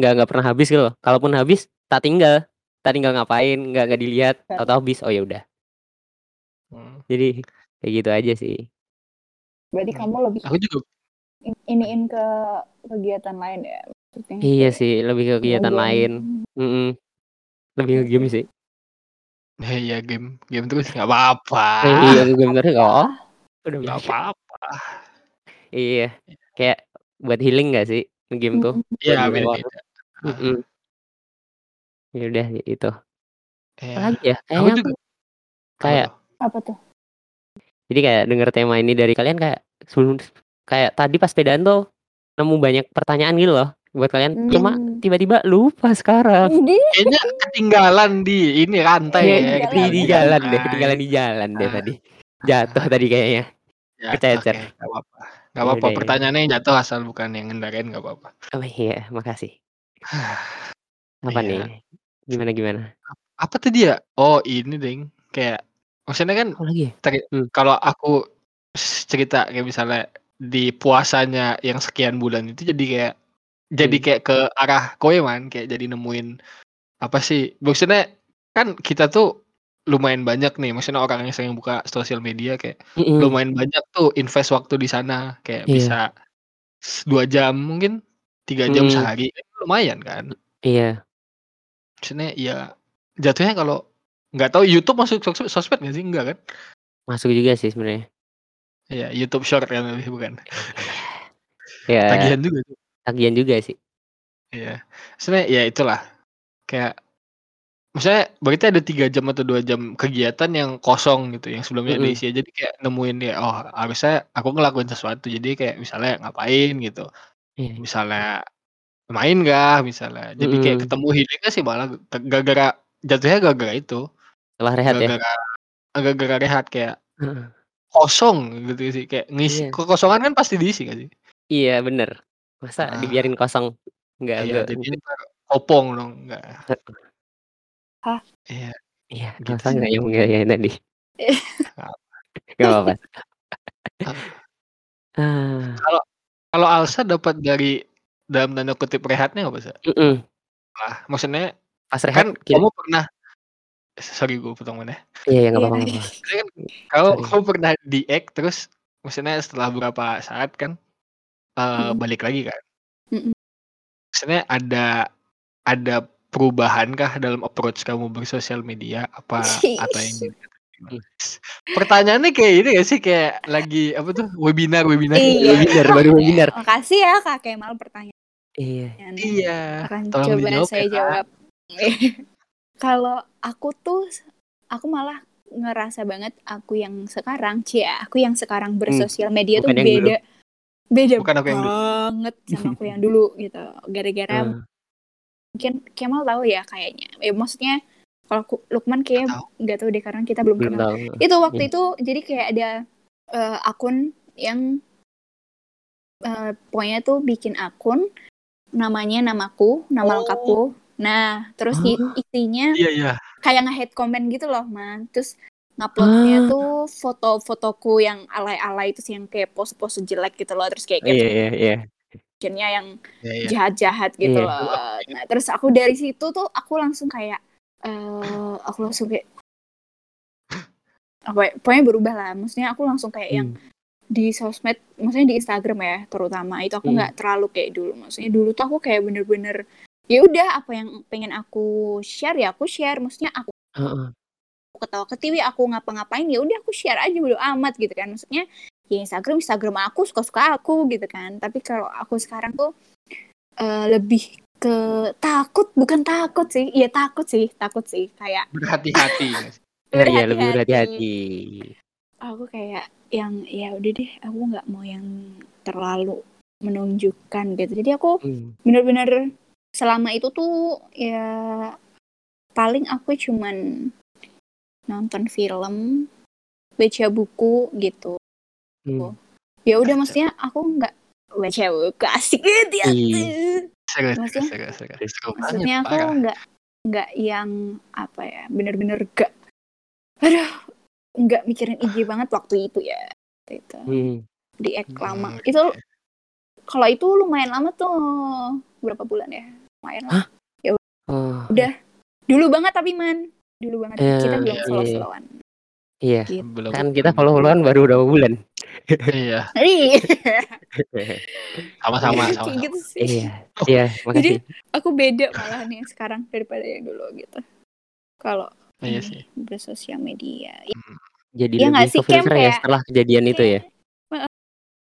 nggak nggak pernah habis gitu loh. Kalaupun habis tak tinggal, tak tinggal ngapain, nggak nggak dilihat, Kan. atau habis oh ya udah. Hmm. Jadi kayak gitu aja sih. Berarti Hmm. kamu lebih Aku juga in- iniin ke kegiatan lain ya, maksudnya Iya kayak sih, lebih ke kegiatan game. lain. Mm-mm, Lebih ke game sih. ya, ya game, game terus nggak apa-apa, Eh, iya ke game terus kok. Apa? Udah nggak banyak. apa-apa. Iya, kayak buat healing gak sih game tuh, buat Iya healing orang. beda-beda. Ah, Mm-mm, Ya udah gitu. Apa Iya, lagi ya? aku Kayaknya aku juga apa kayak tuh? Apa tuh? jadi kayak denger tema ini dari kalian kayak sebelum kayak tadi pas sepedaan tuh nemu banyak pertanyaan gitu loh buat kalian, Kayak, cuma Hmm. tiba-tiba lupa sekarang. Di kayaknya ketinggalan di ini rantai Iya, ya, di, ketinggalan. di ketinggalan di jalan deh, rantai. ketinggalan di jalan deh Ah, tadi. Jatuh ah, tadi kayaknya, jatuh kececer. kayak nggak apa-apa, nggak Ya apa-apa. udah ya. Pertanyaannya yang jatuh asal bukan yang ngendarain nggak apa-apa. Oh iya, makasih. Apa nih? Iya, Gimana gimana? apa tadi ya? Oh ini ding, kayak maksudnya kan Apa lagi ya? teri- Hmm. kalau aku s- cerita kayak misalnya di puasanya yang sekian bulan itu jadi kayak jadi hmm. kayak ke arah kowe man kayak jadi nemuin apa sih maksudnya kan kita tuh lumayan banyak nih maksudnya orang yang sering buka sosial media kayak Mm-mm. lumayan banyak tuh invest waktu di sana kayak bisa Iya. s- dua jam mungkin tiga jam Mm-mm. sehari kan lumayan kan Iya. maksudnya ya jatuhnya kalau nggak tahu YouTube masuk sos- sosmed nggak sih enggak kan Masuk juga sih sebenarnya. ya YouTube Short kan lebih bukan Ya, tagihan juga tuh. tagihan juga sih. Iya maksudnya ya itulah kayak maksudnya berarti ada tiga jam atau dua jam kegiatan yang kosong gitu yang sebelumnya Mm-mm. diisi aja. Jadi kayak nemuin ya oh harusnya aku ngelakuin sesuatu jadi kayak misalnya ngapain gitu Iya. misalnya main gak misalnya jadi kayak Mm-mm. ketemu healingnya sih malah ke- gara-gara jatuhnya gara-gara itu Setelah rehat ya. gara-gara gara-gara rehat kayak Heeh. kosong gitu sih kayak ngisi Iya. kekosongan kan pasti diisi gak sih. Iya bener. Masa Ah, dibiarin kosong? Enggak, iya enggak. jadi ntar kopong dong enggak Hah? iya Iya, gitu masa sih. enggak yang yang tadi. Gak apa-apa. Ah, Ah. kalau kalau Alsa dapat dari dalam tanda kutip rehatnya nggak bisa Mm-mm. lah maksudnya Pas rehat kan kita. kamu pernah sorry gue potong mana Iya, ya, nggak Iya. apa-apa, nggak apa-apa. maksudnya kan kalau Sorry. kamu pernah di act terus maksudnya setelah berapa saat kan eh, Mm-mm. balik lagi kan Mm-mm. maksudnya ada ada perubahan kah dalam approach kamu bersosial media apa atau yang Ih. Hmm. pertanyaannya kayak ini gak sih kayak lagi apa tuh webinar webinar Iya. Webinar, baru webinar. Makasih ya Kak Kemal Iya. pertanyaannya. iya Akan tolong coba dijawab saya ya kak. jawab. Kalau aku tuh aku malah ngerasa banget aku yang sekarang, Cia, aku yang sekarang Hmm, bersosial media tuh Bukan yang dulu. beda beda Bukan aku yang dulu. banget sama aku yang dulu gitu. Gara-gara Eh, mungkin Kemal tahu ya kayaknya. Eh, maksudnya kalau aku- Lukman Nggak kayak tahu. nggak tahu deh karena kita belum Belum kenal. tahu. Itu waktu Iya. itu jadi kayak ada eh, akun yang eh, pokoknya tuh bikin akun namanya, namaku, nama oh. lengkapku. Nah, terus huh? isinya yeah, yeah. kayak nge-hate comment gitu loh, man. Terus nguploadnya ah. tuh foto-fotoku yang alay-alay, terus yang kayak pose-pose jelek gitu loh, terus kayak gitu. Iya, iya. Akhirnya yang yeah, yeah. jahat-jahat gitu yeah. loh. Nah, terus aku dari situ tuh aku langsung kayak uh, aku langsung kayak apa? Pokoknya berubah lah. Maksudnya aku langsung kayak hmm. yang di sosmed, maksudnya di Instagram ya, terutama itu aku nggak hmm. terlalu kayak dulu. Maksudnya dulu tuh aku kayak bener-bener ya udah apa yang pengen aku share ya aku share. Maksudnya aku uh-uh. ketawa ketiwi, aku ngapa-ngapain ya udah aku share aja, bodo amat gitu kan. Maksudnya ya Instagram Instagram aku, suka-suka aku gitu kan. Tapi kalau aku sekarang tuh uh, lebih ke takut, bukan takut sih, ya takut sih, takut sih kayak berhati-hati. berhati-hati. Ya, lebih berhati-hati. Aku kayak yang ya udah deh, aku nggak mau yang terlalu menunjukkan gitu. Jadi aku hmm. benar-benar selama itu tuh ya paling aku cuman nonton film, baca buku gitu. Hmm. Ya udah, maksudnya aku nggak baca buku asik gitu ya. Maksudnya, maksudnya aku nggak nggak yang apa ya, bener-bener gak, aduh, nggak mikirin I G banget waktu itu ya. Itu hmm. di ek lama. Hmm. Itu kalau itu lumayan lama tuh, berapa bulan ya? Lumayan lah. Ya oh. udah, dulu banget tapi man, dulu banget yeah, kita belum yeah, follow-followan. Iya, yeah. gitu. Kan kita follow-followan baru udah bulan. Iya. Sama-sama, sama. Gitu sih. Iya, oh. iya, makasih. Jadi aku beda malah nih sekarang daripada yang dulu gitu. Kalau iya sih, bersosial media. Jadi ya lebih kefilter ya setelah kejadian kayak, itu ya.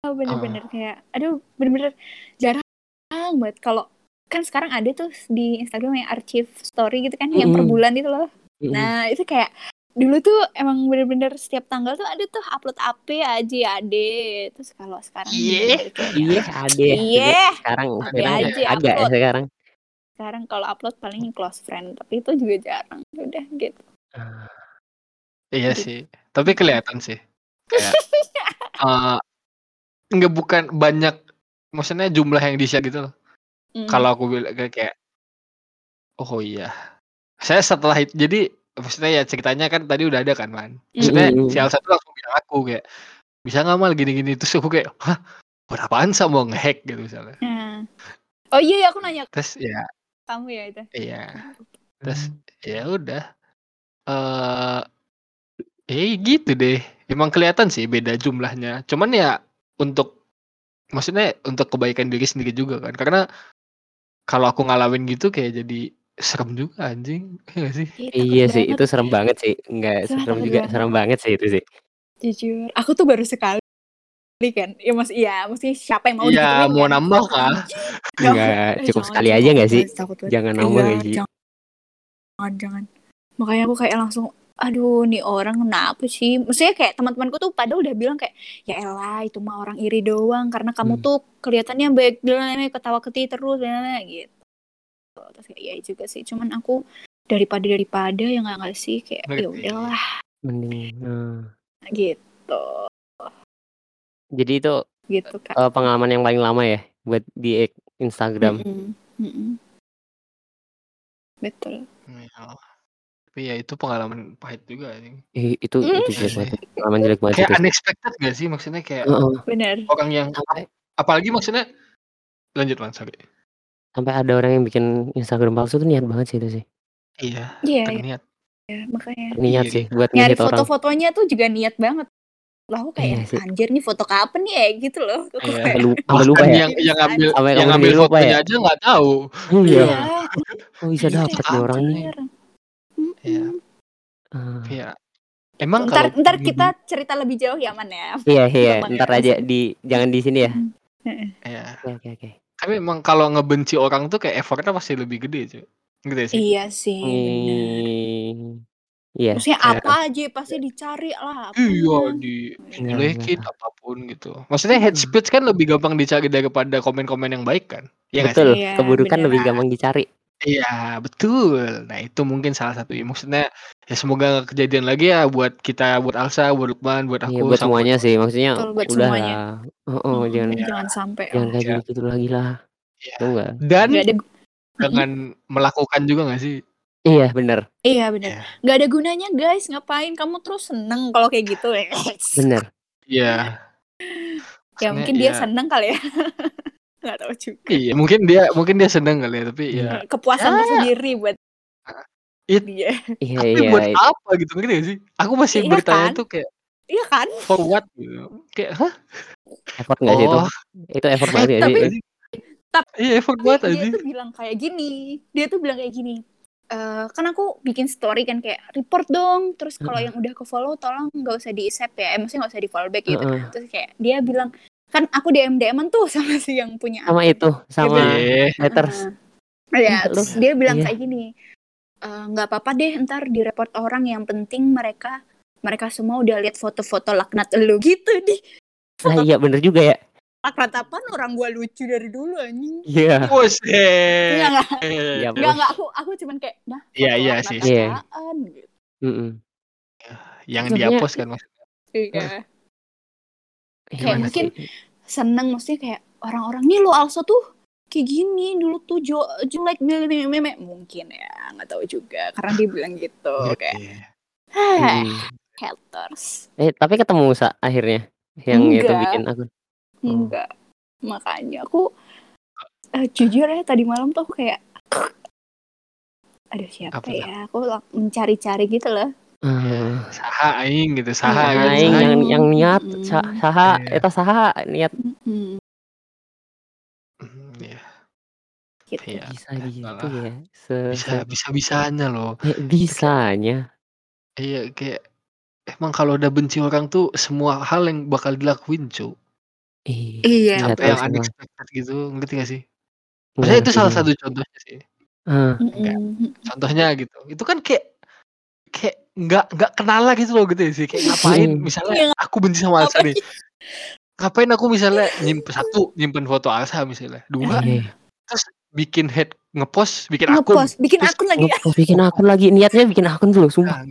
Oh, bener-bener oh. kayak aduh, bener-bener jarang banget. Kalau kan sekarang ada tuh di Instagram yang archive story gitu kan, mm-hmm. yang per bulan itu loh. Mm-hmm. Nah, itu kayak dulu tuh emang bener-bener setiap tanggal tuh ada tuh upload A P aja ade. Terus kalau sekarang iya yeah. ade yeah. sekarang sekarang agak ya sekarang sekarang kalau upload paling close friend, tapi itu juga jarang udah gitu. Uh, iya gitu. Sih, tapi kelihatan sih kayak, uh, nggak bukan banyak, maksudnya jumlah yang di-share gitu loh. Mm. Kalau aku bilang kayak oh iya saya setelah itu, jadi maksudnya ya ceritanya kan tadi udah ada kan man, maksudnya mm-hmm. si Elsa tuh langsung bilang aku kayak bisa nggak mal gini-gini, terus aku kayak hah berapaan sama ngehack gitu misalnya. Mm. Oh iya aku nanya terus ya kamu ya itu iya terus ya udah uh, eh gitu deh, emang kelihatan sih beda jumlahnya, cuman ya untuk maksudnya untuk kebaikan diri sendiri juga kan, karena kalau aku ngalamin gitu kayak jadi serem juga anjing, iya sih. Iya sih, itu serem banget sih, nggak serem juga, serem banget sih itu sih. Jujur, aku tuh baru sekali kan, ya mas, iya, mesti siapa yang mau? Iya, mau kan? Nambah kan? Nggak, cukup sekali aja nggak sih? Jangan nambah lagi. Jangan, jangan. Makanya aku kayak langsung, aduh, nih orang kenapa sih? Maksudnya kayak teman-temanku tuh padahal udah bilang kayak, ya elah itu mah orang iri doang, karena kamu hmm. tuh kelihatannya baik, ketawa keti terus, blablabla, gitu. Terus kayak ya juga sih, cuman aku daripada daripada yang nggak nggak sih kayak ya udahlah mending hmm. gitu jadi itu gitu, kan. uh, pengalaman yang paling lama ya buat di Instagram. Mm-mm. Mm-mm. Betul ya, tapi ya itu pengalaman pahit juga ini eh, itu mm. itu jelek, pengalaman jelek banget kayak itu. Unexpected nggak sih, maksudnya kayak uh-uh. bener orang yang sampai, apalagi maksudnya lanjut langsung sampai ada orang yang bikin Instagram palsu tuh, niat banget sih itu sih. Iya, yeah, terniat. Ya, makanya. Niat iya, sih buat ngehit orang. Foto-fotonya tuh juga niat banget. Lah aku kayak iya, anjir nih foto kapan nih ya gitu loh. Iya, lupa, lupa ya. Yang yang ambil yang, yang ambil fotonya ya? Aja enggak tahu. Oh, iya. Oh, bisa dapat nih orang nih. Iya. Iya. Emang ntar kalau ntar kita cerita lebih jauh ya Man ya. Iya, iya, ntar aja di jangan di sini ya. Iya. Oke, oke. Tapi emang kalau ngebenci orang tuh kayak effortnya pasti lebih gede cuy, gede sih. Iya sih. Hmm. Iya. Maksudnya ya. Apa aja pasti dicari lah. Iya di dilekin ya, apapun gitu. Maksudnya hate speech kan lebih gampang dicari daripada komen-komen yang baik kan? Ya, betul. Iya, keburukan beneran. Lebih gampang dicari. Iya betul. Nah itu mungkin salah satu. Maksudnya ya semoga gak kejadian lagi ya buat kita, buat Alsa, buat Lukman, buat aku. Iya, buat semuanya buat sih. Maksudnya betul, buat udah. Semuanya. Oh, oh, hmm, jangan, ya. jangan sampai. Jangan kayak gitu lagi lah. Iya. Dan dengan melakukan juga nggak sih? Iya benar. Iya benar. Nggak yeah. ada gunanya guys, ngapain kamu terus seneng kalau kayak gitu? Benar. Iya. Yeah. Ya mungkin yeah. dia seneng kali ya. Nggak tahu juga. Iya mungkin dia mungkin dia seneng kali ya, tapi ya. Kepuasan ah. tersendiri buat It, dia. Iya. Tapi iya, buat iya. apa gitu mungkin ya sih? Aku masih iya, bertanya kan? Tuh kayak. Iya kan? For what? Gitu. Kayak hah? Effort nggak oh. sih itu? Itu effort banget ya sih. Tapi iya, effort banget aja. Dia tuh bilang kayak gini. Dia tuh bilang kayak gini. Uh, kan aku bikin story kan kayak report dong, terus kalau uh-uh. yang udah ke follow tolong nggak usah di accept ya, eh, maksudnya nggak usah di follow back gitu. Uh-uh. Terus kayak dia bilang kan aku D M D M-an tuh sama si yang punya sama aku, itu sama haters. Uh, ya terus dia bilang yeah. kayak gini, nggak uh, apa-apa deh ntar di report orang, yang penting mereka mereka semua udah lihat foto-foto laknat elu gitu di. Nah iya bener juga ya. Akratapan orang gue lucu dari dulu anjing. Iya. Bos. Enggak enggak. Enggak aku aku cuman kayak nah. Iya iya sih. Iya. Heeh. Yang dihapus kan maksudnya. Iya. Kayak mungkin seneng maksudnya kayak orang-orang nih lo also tuh kayak gini dulu tuh jo jelek meme meme mungkin ya, enggak tahu juga karena dia bilang gitu kayak. Heh. Haters. Eh tapi ketemu Sa akhirnya yang itu bikin akun. Enggak, hmm. makanya aku uh, jujur ya tadi malam tuh aku kayak aduh siapa apa ya, lah? Aku mencari-cari gitu loh. Hmm. Saha aing gitu, saha nah, aing yang, yang niat, hmm. saha, yeah. eta saha niat. Hmm. Ya. Gitu. Ya, bisa gitu ya. Se- bisa bisa-bisanya loh. Ya, bisanya. Iya kayak emang kalau udah benci orang tuh semua hal yang bakal dilakuin cu. Iya, sampai yang unexpected gitu, ngerti gak sih? Maksudnya itu salah satu contohnya sih. Uh. Contohnya gitu, itu kan kayak kayak nggak nggak kenal lah gitu loh gitu sih. Kayak ngapain misalnya aku benci sama Alsa nih, ngapain aku misalnya nyimpen satu nyimpen foto Alsa misalnya, dua terus bikin head ngepost, bikin akun, ngepost, bikin akun lagi, bikin akun lagi niatnya bikin akun dulu, sumpah.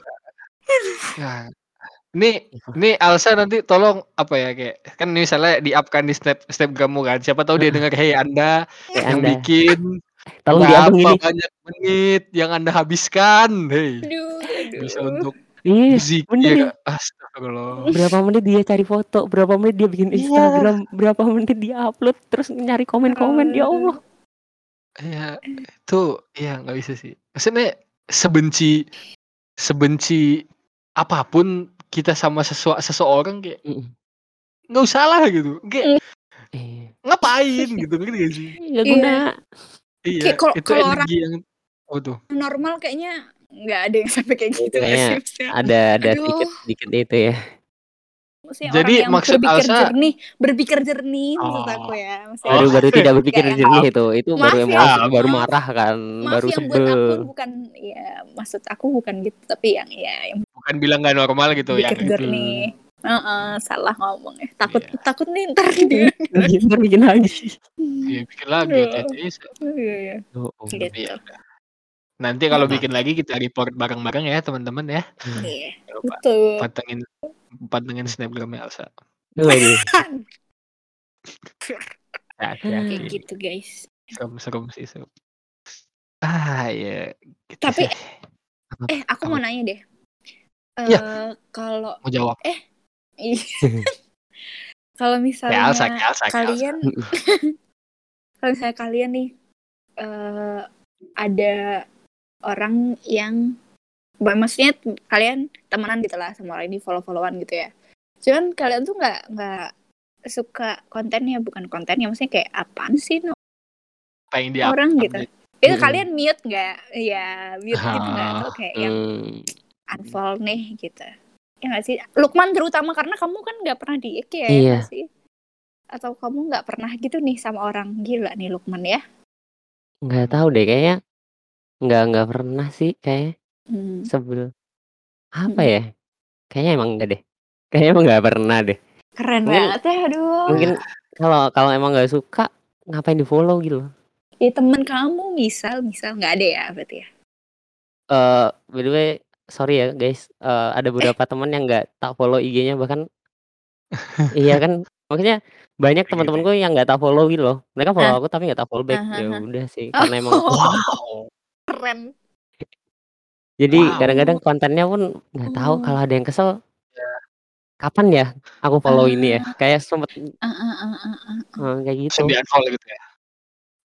Nih, nih Alsa nanti tolong apa ya kayak kan ini misalnya di-upkan di snap snap kamu kan. Siapa tahu dia dengar hey Anda yang anda. Bikin tolong diabang ini banyak menit yang Anda habiskan. Hey. Aduh, aduh. Bisa untuk iya, musik ya. Astagfirullah. Berapa menit dia cari foto, berapa menit dia bikin Instagram, yeah. berapa menit dia upload terus nyari komen-komen uh. ya Allah. Ya, itu ya enggak bisa sih. Maksudnya sebenci sebenci apapun kita sama sesu- seseorang kayak nggak mm. usah lah gitu, kayak mm. ngapain gitu nggak gitu, sih? Nggak guna. Iya. Kayak kalau itu orang yang oh, tuh. normal kayaknya nggak ada yang sampai kayak gitu. Kayaknya ada ada sedikit-sedikit itu ya. Maksudnya jadi orang yang maksud berpikir Alsa jernih, berpikir jernih oh. maksud aku ya. Maksudnya, baru baru tidak berpikir jernih itu, itu maaf baru emosi, ya, baru marah kan, maaf baru sebel. Maaf yang buat aku bukan, ya maksud aku bukan gitu, tapi yang ya yang bukan bilang nggak normal gitu ya. Berpikir jernih, hmm. uh-uh, salah ngomong ya. Takut yeah. takut nih ntar dia ntar bikin lagi. Iya bikin lagi, iya. Iya. Nanti kalau bikin lagi kita report bareng-bareng ya teman-teman ya. Iya. Betul. Patengin. Empat dengan snapgramnya Elsa. Waduh. Kayak gitu guys. Serem-serem sih serem. Ah ya. Gitu tapi sih. eh aku mau nanya deh. Ya. Uh, kalau mau jawab. Eh. Kalau misalnya Elsa, Elsa, kalian, kalau misalnya kalian nih uh, ada orang yang maksudnya kalian temenan gitu lah sama orang ini, follow-followan gitu ya. Cuman kalian tuh gak, gak suka kontennya, bukan kontennya, maksudnya kayak apaan sih no? Apa yang dia orang up, gitu. Update. Itu hmm. kalian mute gak? Ya mute gitu gak? Atau kayak hmm. yang unfollow nih gitu. Ya gak sih? Lukman terutama karena kamu kan gak pernah di I G ya, iya. gak sih? Atau kamu gak pernah gitu nih sama orang, gila nih Lukman ya? Gak tahu deh kayaknya. Gak, gak pernah sih kayaknya. Hmm. Sebel apa hmm. ya kayaknya emang enggak deh, kayaknya emang enggak pernah deh. Keren mungkin, banget ya aduh mungkin kalau kalau emang enggak suka ngapain di follow gitu ya. Temen kamu misal misal enggak ada ya berarti ya. Uh, by the way sorry ya guys, uh, ada beberapa eh. teman yang enggak tak follow I G-nya bahkan. Iya kan, maksudnya Banyak Kayak teman-teman gitu gue ya? yang nggak tak follow gitu loh. Mereka follow Nah. aku tapi nggak tak follow back. Ah Ya hah hah. udah sih, karena emang aku Wow, keren. Jadi Wow. kadang-kadang kontennya pun nggak tahu, kalau Oh. ada yang kesel, Ya. kapan ya aku follow ini ya? Ah. Kayak sempet Heeh heeh heeh heeh. Heeh, kayak Terus gitu. di unfollow gitu ya?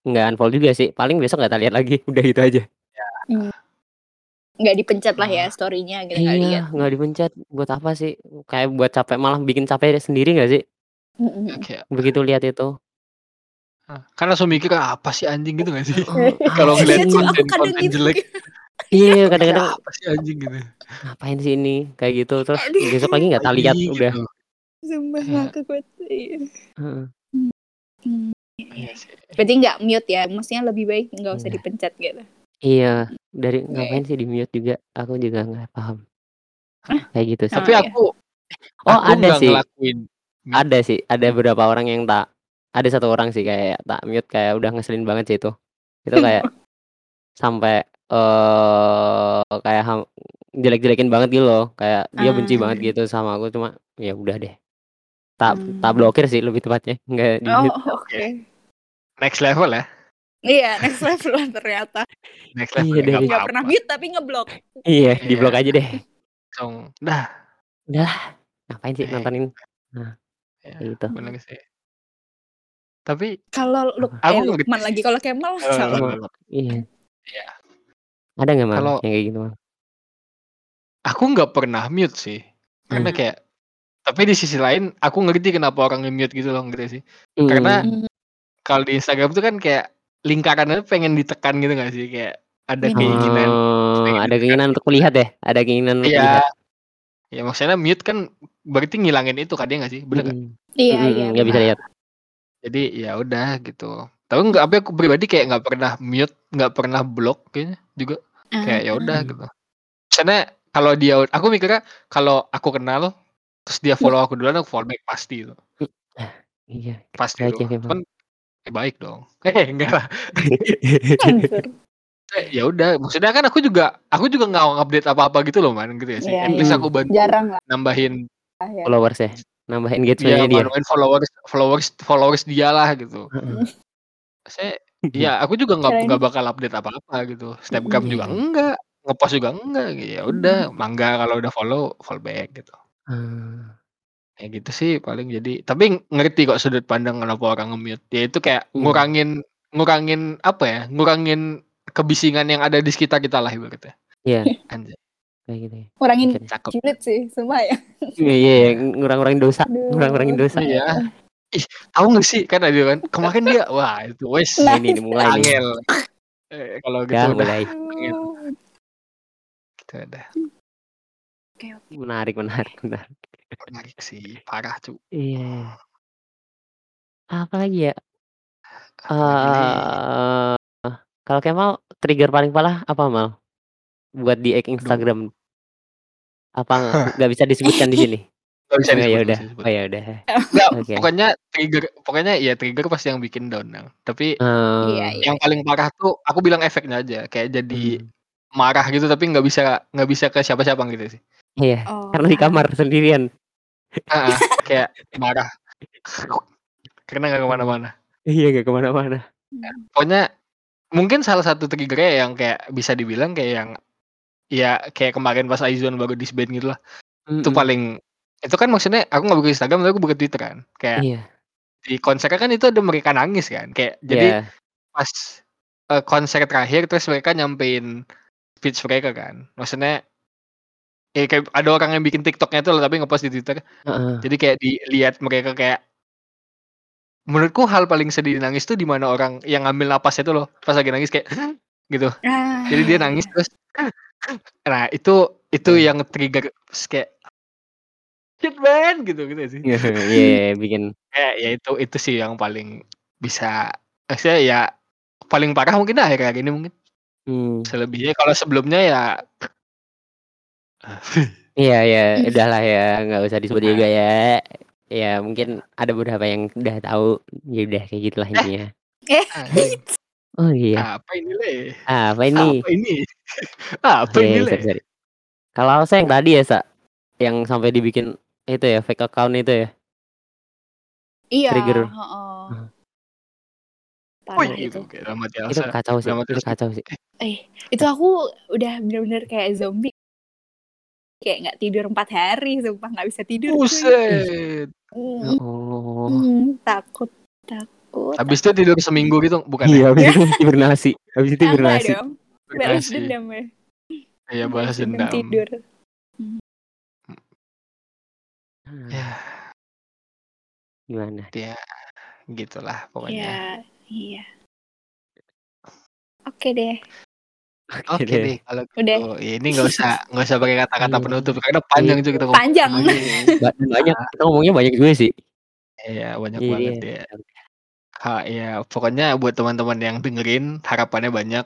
Nggak unfollow juga sih, paling besok nggak tak lihat lagi, udah gitu aja. Ya. Mmm. Nggak dipencet lah ya Wah. story-nya gitu, nggak Iya, lihat. nggak dipencet, buat apa sih? Kayak buat capek, malah bikin capek sendiri nggak sih? Mhm mhm. Oke oke. Begitu lihat itu. Heeh, kan langsung mikir, "Ah, apa sih anjing?" gitu nggak sih? Heeh, Kalau apa Iya ngelihat sih? cuy, aku kadang konten-konten gitu jelek. Iya Iya, Kayak kadang-kadang apa sih anjing gitu. ngapain sih ini, kayak gitu. Terus besok lagi Aduh. nggak tak lihat, Lagi udah. gitu. Sumpah Iya. ngaku kuat, iya. Heeh. Mmm, mmm, iya iya. Iya sih. Berarti nggak mute ya? Maksudnya lebih baik nggak usah Nggak. dipencet gitu? Iya, dari Iya ngapain ya. sih di-mute juga, aku juga nggak paham. Heeh. Kayak gitu sih. Tapi Oh ya. aku Oh, aku ada nggak sih. ngelakuin mute. Ada sih, ada Mmm. beberapa orang yang tak ada satu orang sih kayak tak mute, kayak udah ngeselin banget sih itu. Itu kayak sampai, eee, kayak ham jelek-jelekin banget gitu loh, kayak dia benci banget Ah. gitu sama aku, cuma ya udah deh. Tak tak Mmm. blokir sih lebih tepatnya, nggak Oh, di-mute. Oke. oke. Next level ya. Iya, next level ternyata. Next level Iya ya, nggak dari Nggak pernah apa-apa. mute tapi ngeblok. Iya, Iya. diblok aja deh. Langsung dah. Udahlah, ngapain sih Iya. nontonin. Nah, Iya, kayak gitu. bener Mhm. sih. Tapi Kalau luk Apa? eh, aku Lukman lagi, kalau Kemal Kalau sama. Kemal, iya. Iya. Ada nggak Mal, Kalau yang kayak gitu Mal? Aku nggak pernah mute sih, karena Mmm. kayak tapi di sisi lain aku ngerti kenapa orang nge-mute gitu loh, ngerti nggak sih? Karena Mhm. Mmm. kalau di Instagram tuh kan kayak lingkarannya pengen ditekan gitu nggak sih? Kayak ada keinginan Oh, pengen ada ditekan keinginan gitu untuk kan. melihat ya? Ada keinginan untuk Iya. melihat. Ya maksudnya mute kan berarti ngilangin itu kan, iya nggak sih? Bener nggak? Mhm, Iya mhm, iya, nggak bisa Nah, lihat. jadi ya udah gitu. Tapi nggak tapi aku pribadi kayak nggak pernah mute, nggak pernah blok kayaknya juga. Kayak ya udah Mmm. gitu. Misalnya kalau dia aku mikirnya kalau aku kenal, terus dia follow aku duluan aku follow back pasti itu. Mmm, ah, iya, Pasti baik itu. ya Kemal. Cuman ya baik dong. Eh, enggak lah. Hancur. Kayak ya udah, maksudnya kan aku juga aku juga nggak update apa-apa gitu loh Man, ngerti nggak sih? Iya At least iya. aku bantu Jarang lah nambahin ya. Followers ya? Nambah Ya engagement-nya dia. manuin followers followers followers dia lah gitu. Heeh. Mhm. Maksudnya ya aku juga nggak Kirain nggak bakal update apa-apa gitu. Snapgram Mhm. juga Iya. enggak, nge-post juga enggak, ya udah Mmm. mangga kalau udah follow, follow back gitu. Ah. Ya gitu sih paling jadi tapi ngerti kok sudut pandang kenapa orang nge-mute. Ya itu kayak Iya. ngurangin ngurangin apa ya, ngurangin kebisingan yang ada di sekitar kita lah ibaratnya. Iya. Anjay. Kayak gitu ya. Ngurangin Oke deh. Cakep. julid sih, sumpah ya. Iya iya iya, ngurang-ngurangin dosa ngurang-ngurangin Aduh, dosa. Iya. heeh. Ih, tahu nggak sih kan ada kan, kemarin dia wah itu wes Nah Ini nih itu. mulai nih. angel. Eee, kalau gitu Udah udah mulai. angel. Aduh. Gitu dah. Mmm. Oke oke. Menarik menarik menarik. Menarik sih, parah cu. Iya. Apalagi ya? Apalagi nih? Eee, kalau Kemal trigger paling parah apa Mal? Buat di ek Aduh. Instagram. Apa nggak bisa disebutkan di sini? Nggak bisa Oh ya disebut nggak udah, bisa disebut. oh ya udah. Nggak, Oke. pokoknya trigger pokoknya ya trigger pasti yang bikin down nah. Tapi Iya Eee. iya yang paling iya. parah tuh aku bilang efeknya aja, kayak jadi Mmm. marah gitu tapi nggak bisa nggak bisa ke siapa-siapa gitu sih. Iya, Oh, karena di kamar paham. sendirian. Heeh, kayak marah. Karena nggak ke Mmm. mana-mana. Iya, nggak ke mana-mana. Ya, Mmm. pokoknya mungkin salah satu trigger-nya yang kayak bisa dibilang kayak yang ya kayak kemarin pas Aizuan baru disband gitu lah. Itu Mhm. paling itu kan maksudnya aku nggak buka Instagram tapi aku buka Twitter kan. Kayak Iya. di konsernya kan itu ada mereka nangis kan, kayak jadi Iya. pas, eee, konser terakhir terus mereka nyampein speech mereka kan. Maksudnya ya kayak ada orang yang bikin TikTok-nya itu loh tapi nge-post di Twitter. Heeh. Jadi kayak dilihat mereka kayak menurutku hal paling sedih di nangis tuh di mana orang yang ngambil napas itu loh, pas lagi nangis kayak gitu. Jadi dia nangis Ah. terus nah itu itu Iya. yang trigger terus kayak shit man gitu, gitu nggak sih? Iya iya iya, bikin Kayak ya itu itu sih yang paling bisa maksudnya ya paling parah mungkin akhir-akhir ini mungkin. Mmm. Selebihnya kalau sebelumnya ya Iya iya, udahlah ya, nggak usah disebut juga Heeh. ya. Ya mungkin Iya. ada beberapa yang udah tahu, ya udah kayak gitulah Eh. intinya. Eh. Anjay. Oh iya. Apa ini leh? Apa Apa ini? ini? Apa Oke, ini leh? sorry sorry. Kalau saya yang tadi ya Sa, yang sampai dibikin itu ya, fake account itu ya? Iya, trigger. Heeh. Parah itu. Itu kacau sih. Itu kacau sih. Eh, itu aku udah benar-benar kayak zombie. Kayak enggak tidur empat hari, sumpah enggak bisa tidur. Buset. Ya Allah. Hmm, takut, takut. Habis itu tidur seminggu gitu, bukan? Iya, habis itu hibernasi. Habis itu hibernasi. Balas dendam ya. Iya, balas dendam. Tidur. Ya. Gimana? Ya, gitulah pokoknya. Iya, iya. Oke deh. Oke okay deh, kalau gitu. Ini nggak usah nggak usah pakai kata-kata penutup karena panjang itu kita ngomong. Panjang. Banyak. Kita ngomongnya banyak juga sih. Iya banyak yeah. banget ya. Ha, ya pokoknya buat teman-teman yang dengerin harapannya banyak.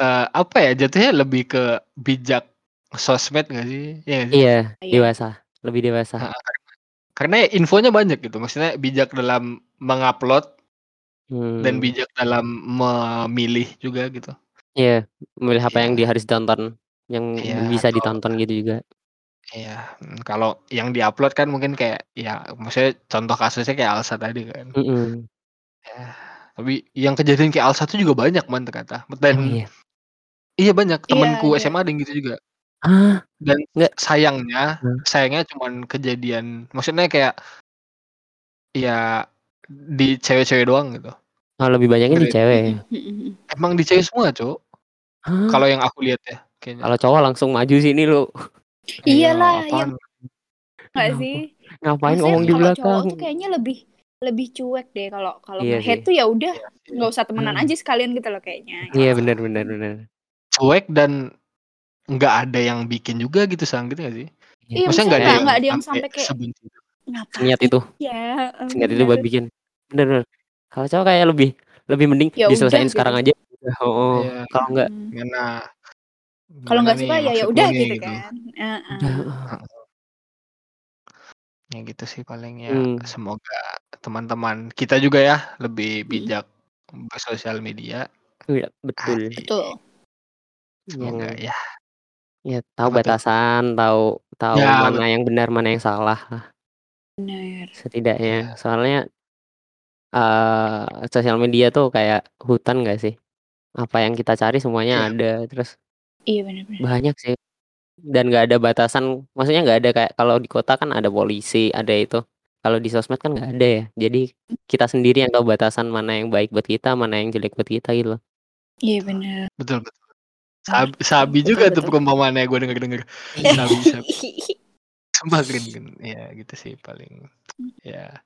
Uh, apa ya jatuhnya lebih ke bijak sosmed nggak sih? Ya, gak sih? Iya dewasa, lebih dewasa. Ha, karena infonya banyak gitu. Maksudnya bijak dalam mengupload hmm. dan bijak dalam memilih juga gitu. Iya, yeah, memilih apa yeah. yang dia harus ditonton, yang yeah, bisa kalau, ditonton gitu juga. Iya, yeah. Kalau yang diupload kan mungkin kayak, ya maksudnya contoh kasusnya kayak Alsa tadi kan. Mm-hmm. Ya, tapi yang kejadian kayak Alsa tuh juga banyak man ternyata. Dan oh, yeah. iya banyak temanku yeah, S M A yeah. ada yang gitu juga. Ah, dan enggak. sayangnya, hmm. sayangnya cuman kejadian, maksudnya kayak, ya di cewek-cewek doang gitu. Oh, lebih banyaknya di cewek. Emang di cewek semua, Cok. Huh? Kalau yang aku lihat ya, kayaknya. Kalau cowok langsung maju sini lu. Iyalah, ya. Enggak sih? Ngapain ngomong di belakang? Cowok tuh kayaknya lebih lebih cuek deh kalau kalau iya head tuh ya udah enggak usah temenan hmm. aja sekalian gitu loh kayaknya. Iya, benar benar benar. Cuek dan enggak ada yang bikin juga gitu sang gitu enggak sih? Iya, maksudnya enggak ada enggak ada yang sampai kayak niat itu. Iya. Niat itu buat bikin. Benar benar. Kalau cowok kayak lebih lebih mending ya diselesain udah, sekarang gitu. aja. Oh, ya, kalau enggak, nah, kalau enggak suka ya ya udah gitu kan. Heeh. Gitu. Uh-uh. Ya gitu sih paling ya. Hmm. Semoga teman-teman kita juga ya lebih bijak hmm. bersosial media. Iya, betul. Ah, betul. Semoga ya. Ya, ya tahu betul. batasan, tahu tahu ya, mana betul. yang benar, mana yang salah. Benar. Setidaknya, soalnya Uh, sosial media tuh kayak hutan gak sih? Apa yang kita cari semuanya ya. ada terus. Iya benar-benar. Banyak sih. Dan gak ada batasan. Maksudnya gak ada kayak kalau di kota kan ada polisi, ada itu. Kalau di sosmed kan gak ada ya. Jadi kita sendiri yang tahu batasan mana yang baik buat kita, mana yang jelek buat kita gitu. Iya benar. Betul betul. Sabi, sabi betul, juga betul, tuh perumpamaannya gue denger-denger. Sabi sabi. Sumpah keren-keren. Ya gitu sih paling. Ya.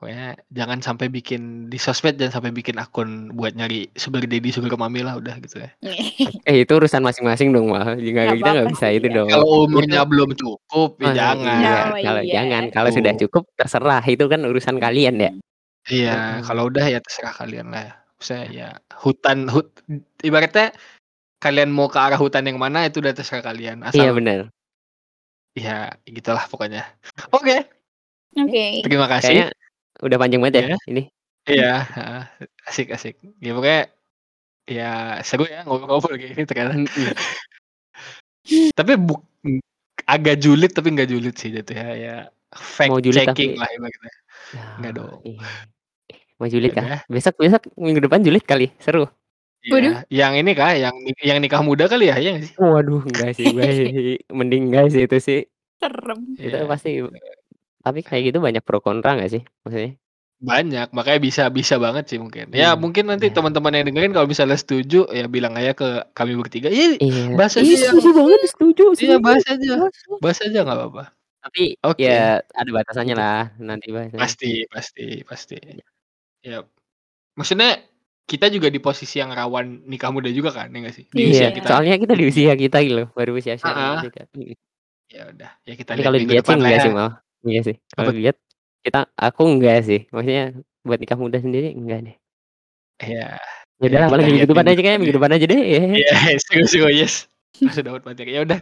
Pokoknya jangan sampai bikin di sosmed, jangan sampai bikin akun buat nyari sugar daddy, sugar mami lah udah gitu ya. Eh itu urusan masing-masing dong mah. Kita nggak bisa itu dong. Kalau umurnya belum cukup, oh, ya jangan. Iya. Kalau iya. jangan, kalau oh. sudah cukup terserah. Itu kan urusan kalian ya. Iya, hmm. kalau udah ya terserah kalian lah. Saya ya hutan, hut, ibaratnya kalian mau ke arah hutan yang mana itu udah terserah kalian. Asal, iya benar. Iya, gitulah pokoknya. Oke. Okay. Oke. Okay. Terima kasih. Kayaknya udah panjang banget ya, ya ini. Iya, asik-asik. Ya pokoknya ya seru ya ngobrol-ngobrol kayak ini terkadang. Tapi bu- agak julid tapi enggak julid sih jatuh ya. Ya fact checking tapi... lah ibaratnya. Enggak dong. Iya. Mau julid kah? Besok-besok minggu depan julid kali, seru. Iya, yang ini kah? Yang yang nikah muda kali ya, ya sih. Waduh, enggak sih, gue mending enggak sih itu sih. Serem. Itu ya. Pasti tapi kayak gitu banyak pro kontra nggak sih maksudnya? Banyak, makanya bisa bisa banget sih mungkin. Ya hmm, mungkin nanti ya. teman-teman yang dengerin kalau misalnya setuju ya bilang aja ke kami bertiga. Iya, bahas aja. Iya, setuju banget setuju. Iya bahas aja, bahas aja nggak apa-apa. Tapi okay. ya ada batasannya lah nanti bahas. Pasti pasti pasti. Ya, maksudnya kita juga di posisi yang rawan nikah muda juga kan, ya nggak sih? Di iya. usia kita. Soalnya kita di usia kita gitu, baru usia usia kita. Ya udah, ya kita lihat minggu depan lah ya. Iya sih. Kalau lihat kita aku enggak sih. Maksudnya buat nikah muda sendiri enggak deh. Iya. Ya udahlah, ya, paling minggu depan aja kayaknya minggu depan aja deh. Iya, yeah, sego-sego yes. Masih dapat materi. Ya udah.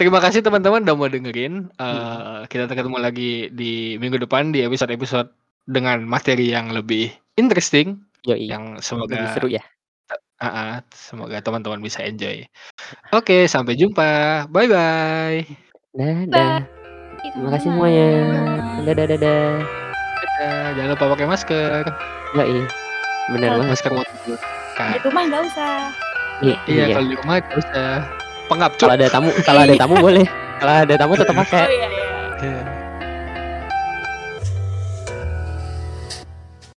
Terima kasih teman-teman udah mau dengerin. Uh, kita ketemu lagi di minggu depan di episode-episode dengan materi yang lebih interesting. Yoi. Yang semoga lebih seru ya. Uh-uh, semoga teman-teman bisa enjoy. Oke, okay, sampai jumpa. Bye-bye. Dadah. Bye. Terima kasih semuanya. Dadah dadah. Jangan lupa pakai masker. Iya, iya. Bener banget. Masker motor. Di rumah nggak usah. Iya, iya, iya. Kalau di rumah nggak usah. Pengap. Kalau ada tamu, kalau ada tamu boleh. Kalau ada tamu tetap pakai. Oh, iya, iya.